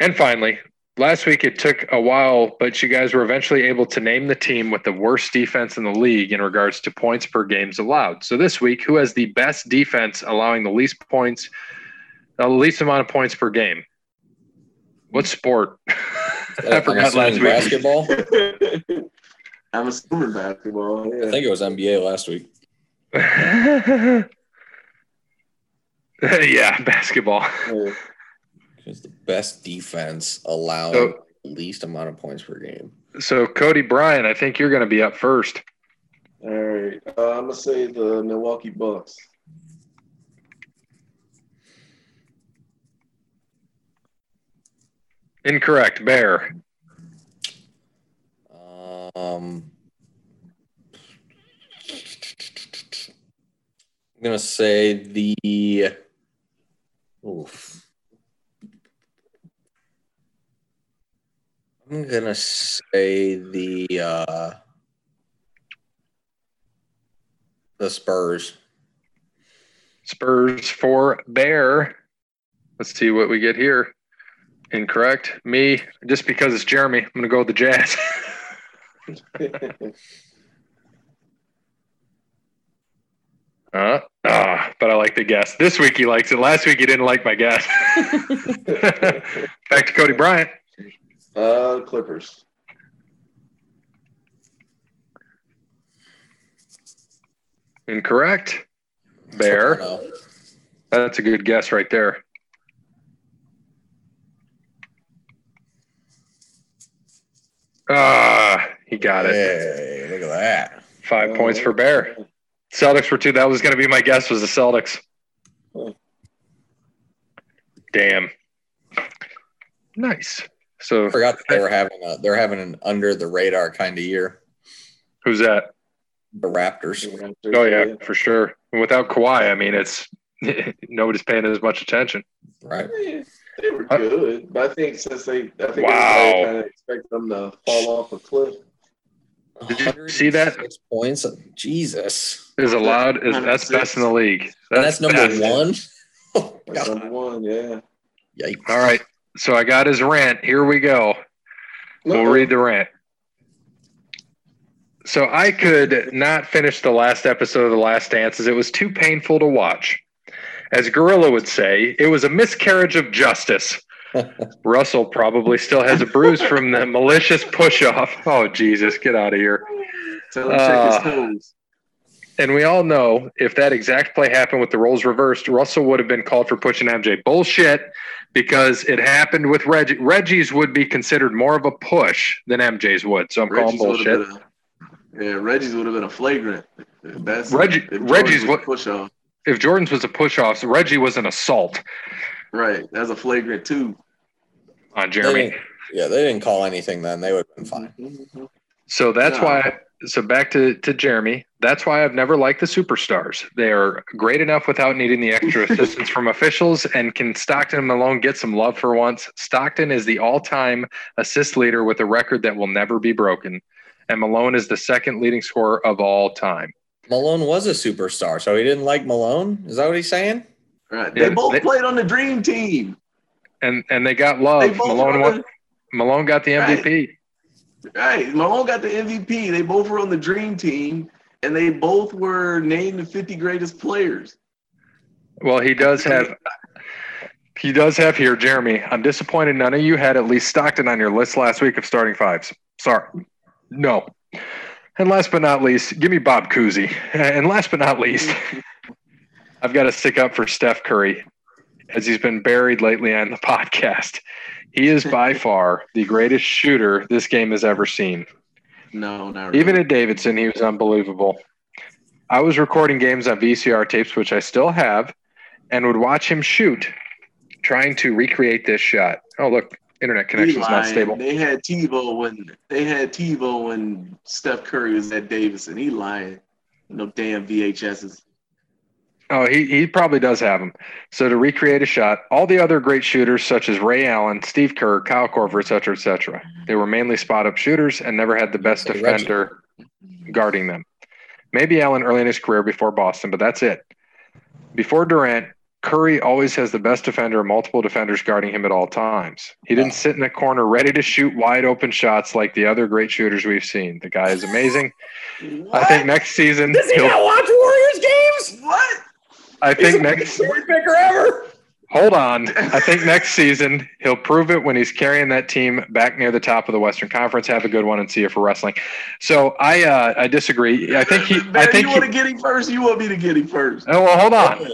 And finally – last week it took a while, but you guys were eventually able to name the team with the worst defense in the league in regards to points per games allowed. So this week, who has the best defense allowing the least points, the least amount of points per game? What sport? I forgot last week. Basketball? I'm assuming basketball. Yeah. I think it was N B A last week. Yeah, basketball. Yeah. It's the best defense allowing so, least amount of points per game. So, Cody Bryant, I think you're going to be up first. All right. Uh, I'm going to say the Milwaukee Bucks. Incorrect. Bear. Um, I'm going to say the oof. I'm going to say the uh, the Spurs. Spurs for Bear. Let's see what we get here. Incorrect. Me, just because it's Jeremy, I'm going to go with the Jazz. uh, uh, but I like the guess. This week he likes it. Last week he didn't like my guess. Back to Cody Bryant. Uh, Clippers. Incorrect. Bear. That's a good guess right there. Ah, he got it. Hey, look at that. Five oh, points for Bear. Celtics were two. That was going to be my guess was the Celtics. Oh. Damn. Nice. So I forgot that they were having a, they're having an under the radar kind of year. Who's that? The Raptors. The Raptors oh yeah, yeah, for sure. And without Kawhi, I mean, it's nobody's paying as much attention. Right. They were good, but I think since they, I think wow. kind of expect them to fall off a cliff. Did you see that? Six points, Jesus! Is allowed. Is that's best in the league. That's, that's number one. Oh, that's number one, yeah. Yikes. All right, so I got his rant. Here we go. We'll read the rant. So I could not finish the last episode of The Last Dance as it was too painful to watch. As Gorilla would say, it was a miscarriage of justice. Russell probably still has a bruise from the malicious push-off. Oh, Jesus, get out of here. So uh, check his toes. And we all know if that exact play happened with the roles reversed, Russell would have been called for pushing M J. Bullshit, because it happened with Reggie. Reggie's would be considered more of a push than M J's would, so I'm Reggie's calling bullshit. A, yeah, Reggie's would have been a flagrant. That's Reggie, Reggie's would push-off. If Jordan's was a push-off, so Reggie was an assault. Right. That's a flagrant two on Jeremy. They yeah, they didn't call anything then. They would have been fine. So that's no. why – so back to, to Jeremy. That's why I've never liked the superstars. They are great enough without needing the extra assistance from officials, and can Stockton and Malone get some love for once? Stockton is the all-time assist leader with a record that will never be broken, and Malone is the second leading scorer of all time. Malone was a superstar, so he didn't like Malone? Is that what he's saying? Right. They yeah, both they, played on the dream team. And and they got love. They Malone won, the, Malone got the M V P. Right. right. Malone got the M V P. They both were on the dream team, and they both were named the fifty greatest players. Well, he does have he does have here, Jeremy. I'm disappointed none of you had at least Stockton on your list last week of starting fives. Sorry. No. And last but not least, give me Bob Cousy. And last but not least, I've got to stick up for Steph Curry, as he's been buried lately on the podcast. He is by far the greatest shooter this game has ever seen. No, not really. Even at Davidson, he was unbelievable. I was recording games on V C R tapes, which I still have, and would watch him shoot, trying to recreate this shot. Oh, look. Internet connection's not stable. They had TiVo when they had TiVo when Steph Curry was at Davidson. He lying. No damn V H S's. Oh, he he probably does have them. So to recreate a shot, all the other great shooters such as Ray Allen, Steve Kerr, Kyle Korver, et cetera, et cetera, they were mainly spot-up shooters and never had the best hey, defender Reggie. guarding them. Maybe Allen early in his career before Boston, but that's it. Before Durant, Curry always has the best defender and multiple defenders guarding him at all times. He didn't sit in a corner ready to shoot wide open shots like the other great shooters we've seen. The guy is amazing. I think next season. Does he he'll, not watch Warriors games? What? I think he's next short picker ever. Hold on. I think next season he'll prove it when he's carrying that team back near the top of the Western Conference. Have a good one and see you for wrestling. So I uh, I disagree. I think he. Man, I think you want to get him first. You want me to get him first. Oh well, hold on, hold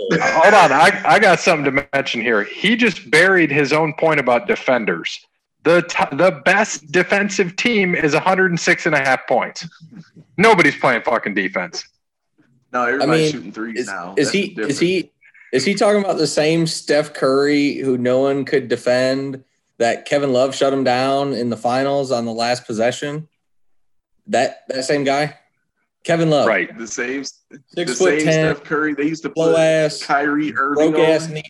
on. I I got something to mention here. He just buried his own point about defenders. The t- the best defensive team is one hundred six and a half points. Nobody's playing fucking defense. No, everybody's I mean, shooting threes is, now. Is That's he? Different. Is he? Is he talking about the same Steph Curry who no one could defend that Kevin Love shut him down in the finals on the last possession? That that same guy? Kevin Love. Right. The same, Six the foot same ten, Steph Curry. They used to play ass, Kyrie Irving. Broke ass knee.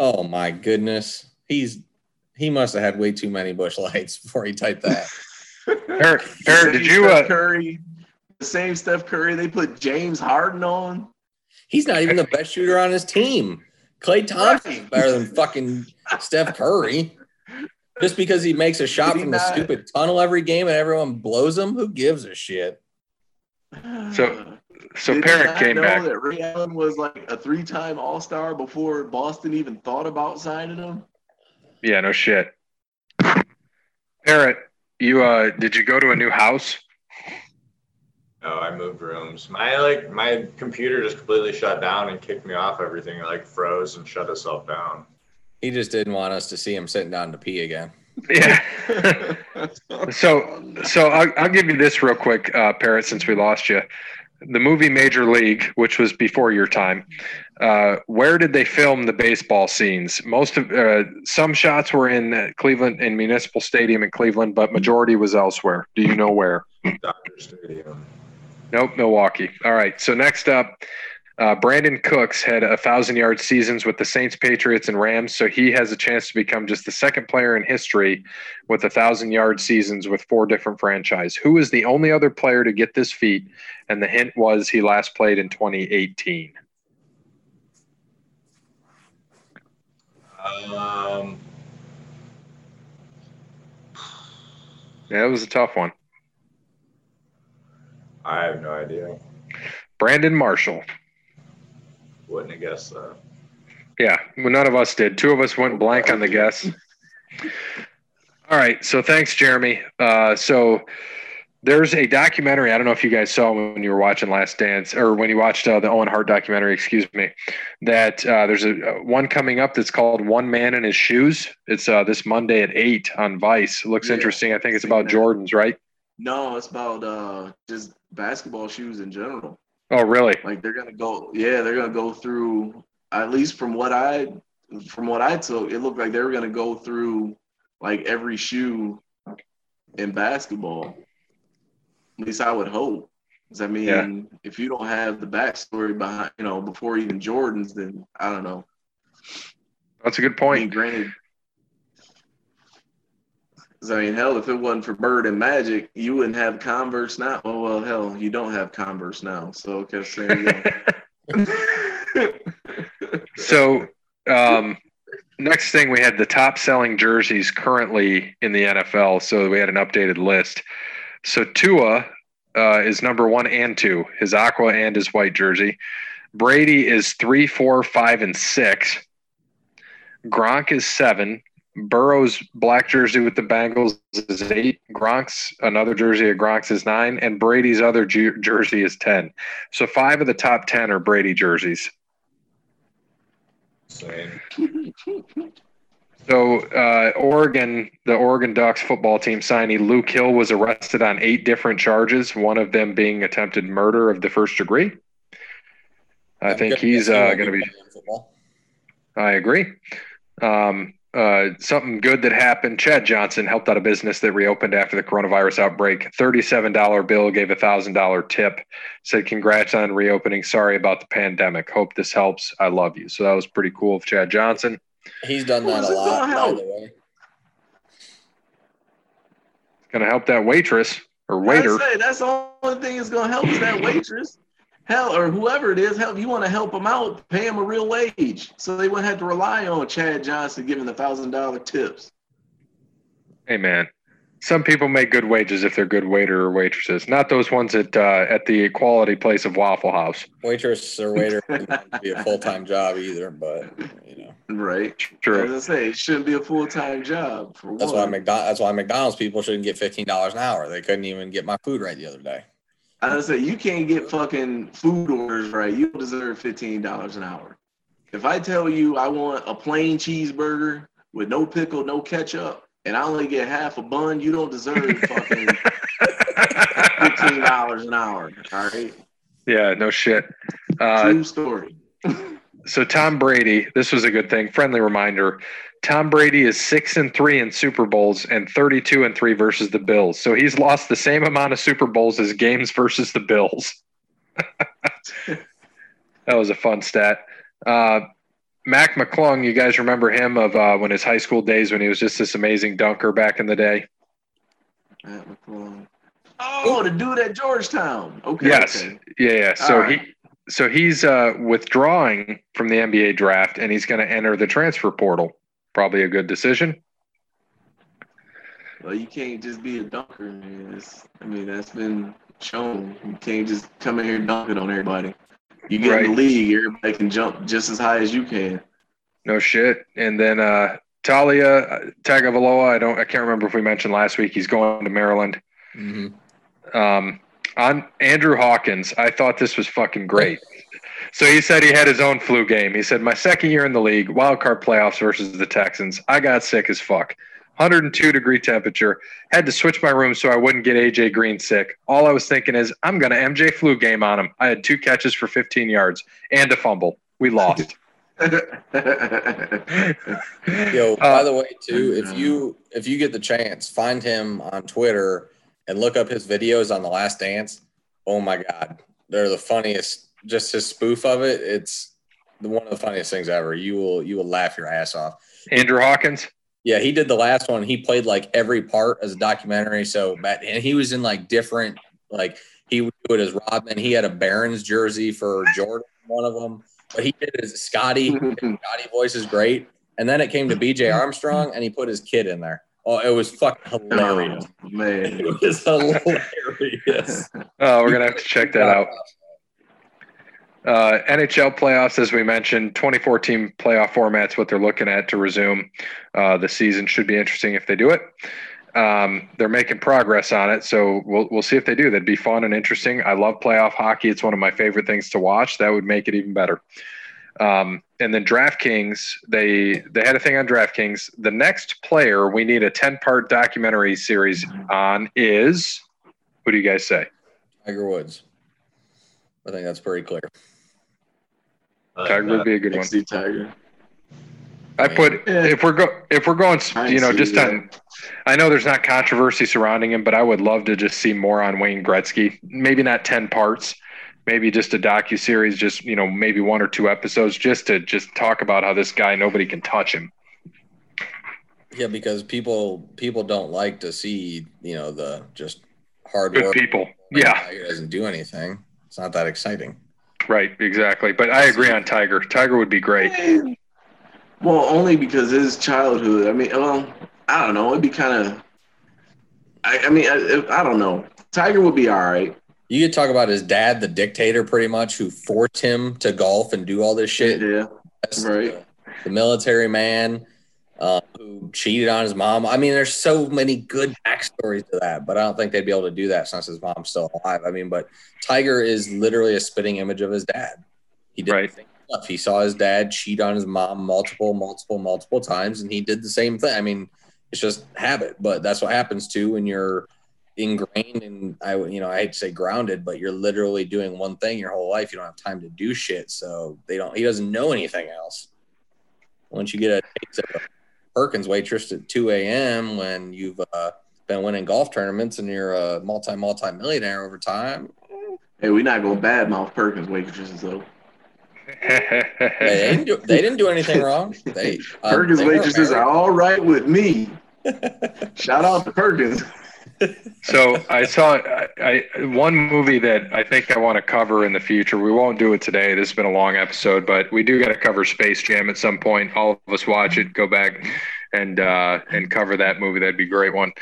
Oh, my goodness. He's He must have had way too many bush lights before he typed that. Eric, Eric did you uh, – Curry, the same Steph Curry they put James Harden on. He's not even the best shooter on his team. Klay Thompson is better than fucking Steph Curry. Just because he makes a shot from the stupid tunnel every game and everyone blows him, who gives a shit? So, so Parrott came back. Did you know that Ray Allen was like a three-time All-Star before Boston even thought about signing him? Yeah, no shit. Parrott, you uh, did you go to a new house? No, I moved rooms. My like my computer just completely shut down and kicked me off everything. It like froze and shut itself down. He just didn't want us to see him sitting down to pee again. Yeah. so so I'll, I'll give you this real quick, uh, Parrott, since we lost you. The movie Major League, which was before your time, uh, where did they film the baseball scenes? Most of uh, some shots were in Cleveland, in Municipal Stadium in Cleveland, but majority was elsewhere. Do you know where? Dodger Stadium. Nope, Milwaukee. All right, so next up, Uh, Brandon Cooks had a thousand-yard seasons with the Saints, Patriots, and Rams, so he has a chance to become just the second player in history with a thousand-yard seasons with four different franchises. Who is the only other player to get this feat? And the hint was he last played in twenty eighteen. Um, yeah, that was a tough one. I have no idea. Brandon Marshall. Wouldn't have guessed so. Yeah, well, none of us did. Two of us went blank on the guess. All right, so thanks, Jeremy. Uh, so there's a documentary. I don't know if you guys saw when you were watching Last Dance or when you watched uh, the Owen Hart documentary, excuse me, that uh, there's a uh, one coming up that's called One Man in His Shoes. It's uh, this Monday at eight on Vice. It looks yeah, interesting. I think it's about that. Jordans, right? No, it's about uh, just basketball shoes in general. Oh, really? Like they're gonna go, yeah, they're gonna go through. At least from what I, from what I took, it looked like they were gonna go through like every shoe in basketball. At least I would hope. Because I mean, yeah. if you don't have the backstory behind, you know, before even Jordan's, then I don't know. That's a good point. I mean, granted, I mean, hell, if it wasn't for Bird and Magic, you wouldn't have Converse now. Oh, well, hell, you don't have Converse now. So, okay, saying So, um, next thing, we had the top-selling jerseys currently in the N F L. So we had an updated list. So Tua uh, is number one and two, his aqua and his white jersey. Brady is three, four, five, and six. Gronk is seven. Burrow's black jersey with the Bengals is eight. Gronk's, another jersey of Gronk's is nine. And Brady's other ju- jersey is ten. So five of the top ten are Brady jerseys. Same. So uh, Oregon, the Oregon Ducks football team signee Luke Hill was arrested on eight different charges, one of them being attempted murder of the first degree. I I'm think he's uh, going to be – I agree. Um Uh, something good that happened. Chad Johnson helped out a business that reopened after the coronavirus outbreak. thirty-seven dollars bill, gave a one thousand dollars tip, said, "Congrats on reopening. Sorry about the pandemic. Hope this helps. I love you." So that was pretty cool of Chad Johnson. He's done that a lot, by the way. It's going to help that waitress or waiter. Say, that's the only thing that's going to help is that waitress. Hell, or whoever it is, hell, if you want to help them out, pay them a real wage so they wouldn't have to rely on Chad Johnson giving the one thousand dollars tips. Hey, man, some people make good wages if they're good waiter or waitresses, not those ones at uh, at the quality place of Waffle House. Waitress or waiter wouldn't be a full-time job either, but, you know. Right. True. As I say, it shouldn't be a full-time job. For that's, why McDonald's, that's why McDonald's people shouldn't get fifteen dollars an hour. They couldn't even get my food right the other day. I was gonna say, you can't get fucking food orders right. You deserve fifteen dollars an hour. If I tell you I want a plain cheeseburger with no pickle, no ketchup, and I only get half a bun, you don't deserve fucking fifteen dollars an hour. All right? Yeah, no shit. Uh, True story. So Tom Brady, this was a good thing. Friendly reminder. Tom Brady is six and three in Super Bowls and thirty-two and three versus the Bills. So he's lost the same amount of Super Bowls as games versus the Bills. That was a fun stat. Uh, Mac McClung, you guys remember him of uh, when his high school days when he was just this amazing dunker back in the day? Mac McClung. Oh, the dude at Georgetown. Okay. Yes. Okay. Yeah. Yeah. So right. he. So he's uh, withdrawing from the N B A draft and he's going to enter the transfer portal. Probably a good decision. Well, you can't just be a dunker, man. It's, I mean, that's been shown. You can't just come in here dunking on everybody. You get right. in the league, everybody can jump just as high as you can. No shit. And then uh, Talia Tagovailoa, I don't, I can't remember if we mentioned last week. He's going to Maryland. Mm-hmm. Um, on Andrew Hawkins, I thought this was fucking great. So he said he had his own flu game. He said, "My second year in the league, wild card playoffs versus the Texans. I got sick as fuck. one hundred two degree temperature. Had to switch my room so I wouldn't get A J Green sick. All I was thinking is, I'm going to M J flu game on him. I had two catches for fifteen yards and a fumble. We lost." Yo, by uh, the way, too, if you if you get the chance, find him on Twitter and look up his videos on The Last Dance. Oh my God, they're the funniest just his spoof of it, it's one of the funniest things ever. You will you will laugh your ass off. Andrew Hawkins? Yeah, he did the last one. He played like every part as a documentary. So, and he was in like different, like he would do it as Rodman. He had a Barons jersey for Jordan, one of them. But he did his Scotty. Scotty voice is great. And then it came to B J Armstrong, and he put his kid in there. Oh, it was fucking hilarious. Oh, man. It was hilarious. Oh, we're going to have to check that out. Uh, N H L playoffs, as we mentioned, twenty-four team playoff formats, what they're looking at to resume uh, the season. Should be interesting if they do it. Um, they're making progress on it, so we'll we'll see if they do. That'd be fun and interesting. I love playoff hockey. It's one of my favorite things to watch. That would make it even better. Um, and then DraftKings, they they had a thing on DraftKings. The next player we need a ten-part documentary series on is, who do you guys say? Tiger Woods. I think that's pretty clear. Uh, Tiger would be a good one. Tiger. I put yeah. if we're go if we're going you know just that. on. I know there's not controversy surrounding him, but I would love to just see more on Wayne Gretzky. Maybe not ten parts, maybe just a docuseries, just you know maybe one or two episodes, just to just talk about how this guy, nobody can touch him. Yeah, because people people don't like to see you know the just hard good work people. Yeah, Tiger doesn't do anything. It's not that exciting. Right, exactly. But I agree on Tiger. Tiger would be great. Well, only because his childhood. I mean, well, I don't know. It'd be kind of – I mean, I, I don't know. Tiger would be all right. You could talk about his dad, the dictator, pretty much, who forced him to golf and do all this shit. Yeah, right. The, the military man uh, who cheated on his mom. I mean, there's so many good backstories to that, but I don't think they'd be able to do that since his mom's still alive. I mean, but Tiger is literally a spitting image of his dad. He didn't right. think enough. He saw his dad cheat on his mom multiple, multiple, multiple times, and he did the same thing. I mean, it's just habit, but that's what happens too when you're ingrained and I, you know, I hate to say grounded, but you're literally doing one thing your whole life. You don't have time to do shit, so they don't. He doesn't know anything else. Once you get a Perkins waitress at two a.m. when you've uh, been winning golf tournaments and you're a multi multi millionaire over time. Hey, we're not going badmouth Perkins waitresses though. Hey, they, didn't do, they didn't do anything wrong. They, uh, Perkins they waitresses are all right with me. Shout out to Perkins. So I saw I, I, one movie that I think I want to cover in the future. We won't do it today. This has been a long episode, but we do got to cover Space Jam at some point. All of us watch it, go back and uh, and cover that movie. That'd be a great one.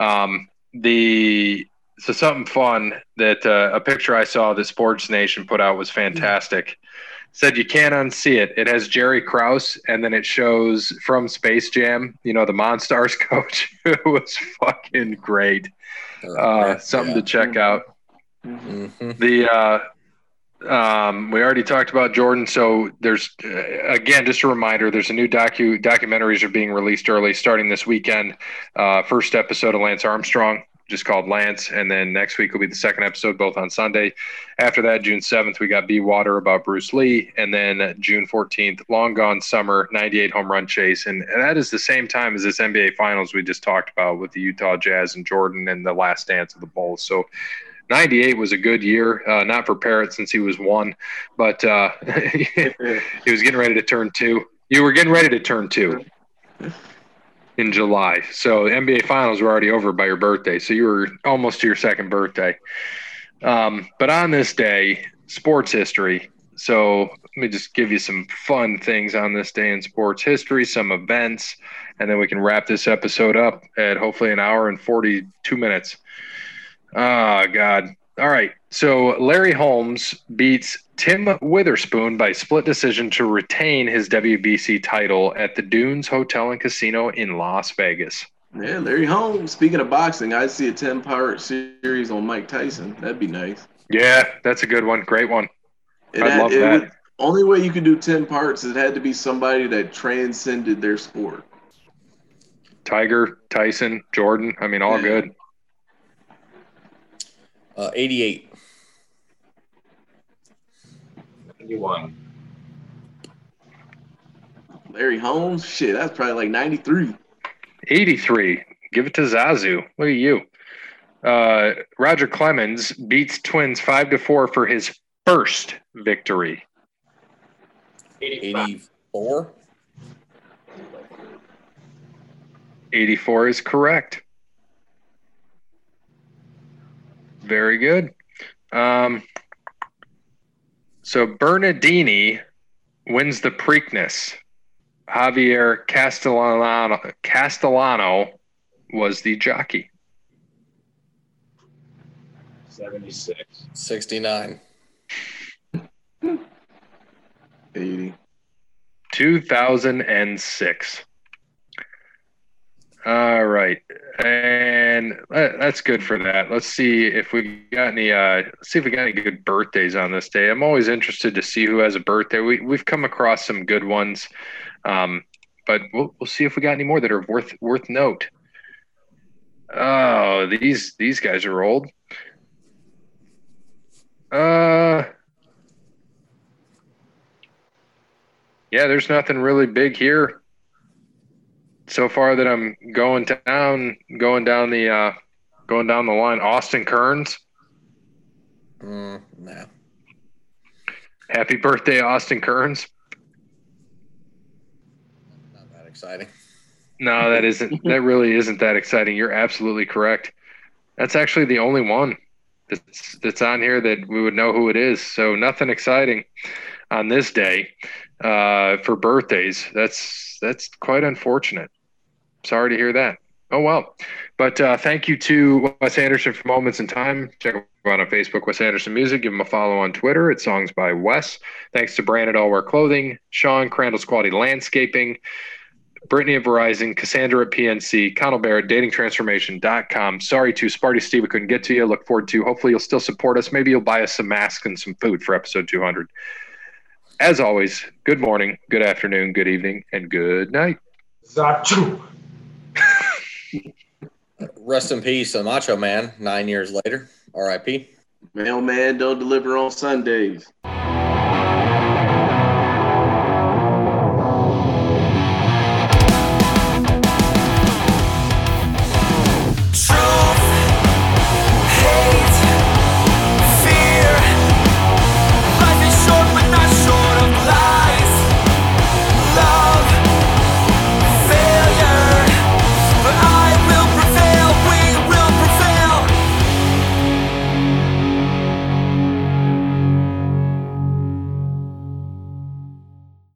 Um, the so something fun that uh, a picture I saw that Sports Nation put out was fantastic. Said you can't unsee it. It has Jerry Krause, and then it shows from Space Jam, you know, the Monstars coach, who was fucking great. Uh, something yeah. to check out. Mm-hmm. The uh, um, we already talked about Jordan, so there's, uh, again, just a reminder, there's a new docu documentaries are being released early, starting this weekend. Uh, first episode of Lance Armstrong, just called Lance, and then next week will be the second episode, both on Sunday. After that, June seventh, we got Be Water about Bruce Lee, and then June fourteenth, Long Gone Summer, ninety-eight home run chase, and, and that is the same time as this N B A Finals we just talked about with the Utah Jazz and Jordan and the last dance of the Bulls. So ninety-eight was a good year, uh, not for Parrott since he was one, but uh, he was getting ready to turn two. You were getting ready to turn two. In July. So the N B A Finals were already over by your birthday. So you were almost to your second birthday. Um, but on this day, sports history. So let me just give you some fun things on this day in sports history, some events, and then we can wrap this episode up at hopefully an hour and forty-two minutes. Ah, God. All right. So Larry Holmes beats Tim Witherspoon by split decision to retain his W B C title at the Dunes Hotel and Casino in Las Vegas. Yeah, Larry Holmes. Speaking of boxing, I'd see a ten-part series on Mike Tyson. That'd be nice. Yeah, that's a good one. Great one. It I'd had, love that. Would, only way you could do ten parts, it had to be somebody that transcended their sport. Tiger, Tyson, Jordan. I mean, all yeah. good. Uh, eighty-eight. ninety-one. Larry Holmes? Shit, that's probably like ninety-three. eighty-three. Give it to Zazu. Look at you. Uh, Roger Clemens beats Twins five to four for his first victory? eighty-four eighty-four is correct. Very good. Um, so Bernardini wins the Preakness. Javier Castellano, Castellano was the jockey. seventy-six sixty-nine eighty two thousand six All right, and that's good for that. Let's see if we got any. Uh, let's see if we got any good birthdays on this day. I'm always interested to see who has a birthday. We we've come across some good ones, um, but we'll we'll see if we got any more that are worth worth note. Oh, these these guys are old. Uh, yeah, there's nothing really big here so far that I'm going down, going down the, uh, going down the line. Austin Kearns. Mm, no. Happy birthday, Austin Kearns. Not that exciting. No, that isn't. That really isn't that exciting. You're absolutely correct. That's actually the only one that's that's on here that we would know who it is. So nothing exciting on this day uh, for birthdays. That's that's quite unfortunate. Sorry to hear that. Oh, well. But uh, thank you to Wes Anderson for Moments in Time. Check him out on Facebook, Wes Anderson Music. Give him a follow on Twitter at Songs by Wes. Thanks to Brandon at AllWear Clothing, Sean Crandall's Quality Landscaping, Brittany of Verizon, Cassandra at P N C, Connell Barrett, dating transformation dot com. Sorry to Sparty Steve, we couldn't get to you. Look forward to, hopefully you'll still support us. Maybe you'll buy us some masks and some food for episode two hundred. As always, good morning, good afternoon, good evening, and good night. Zachu. Rest in peace, a Macho Man, nine years later. R I P. Mailman don't deliver on Sundays.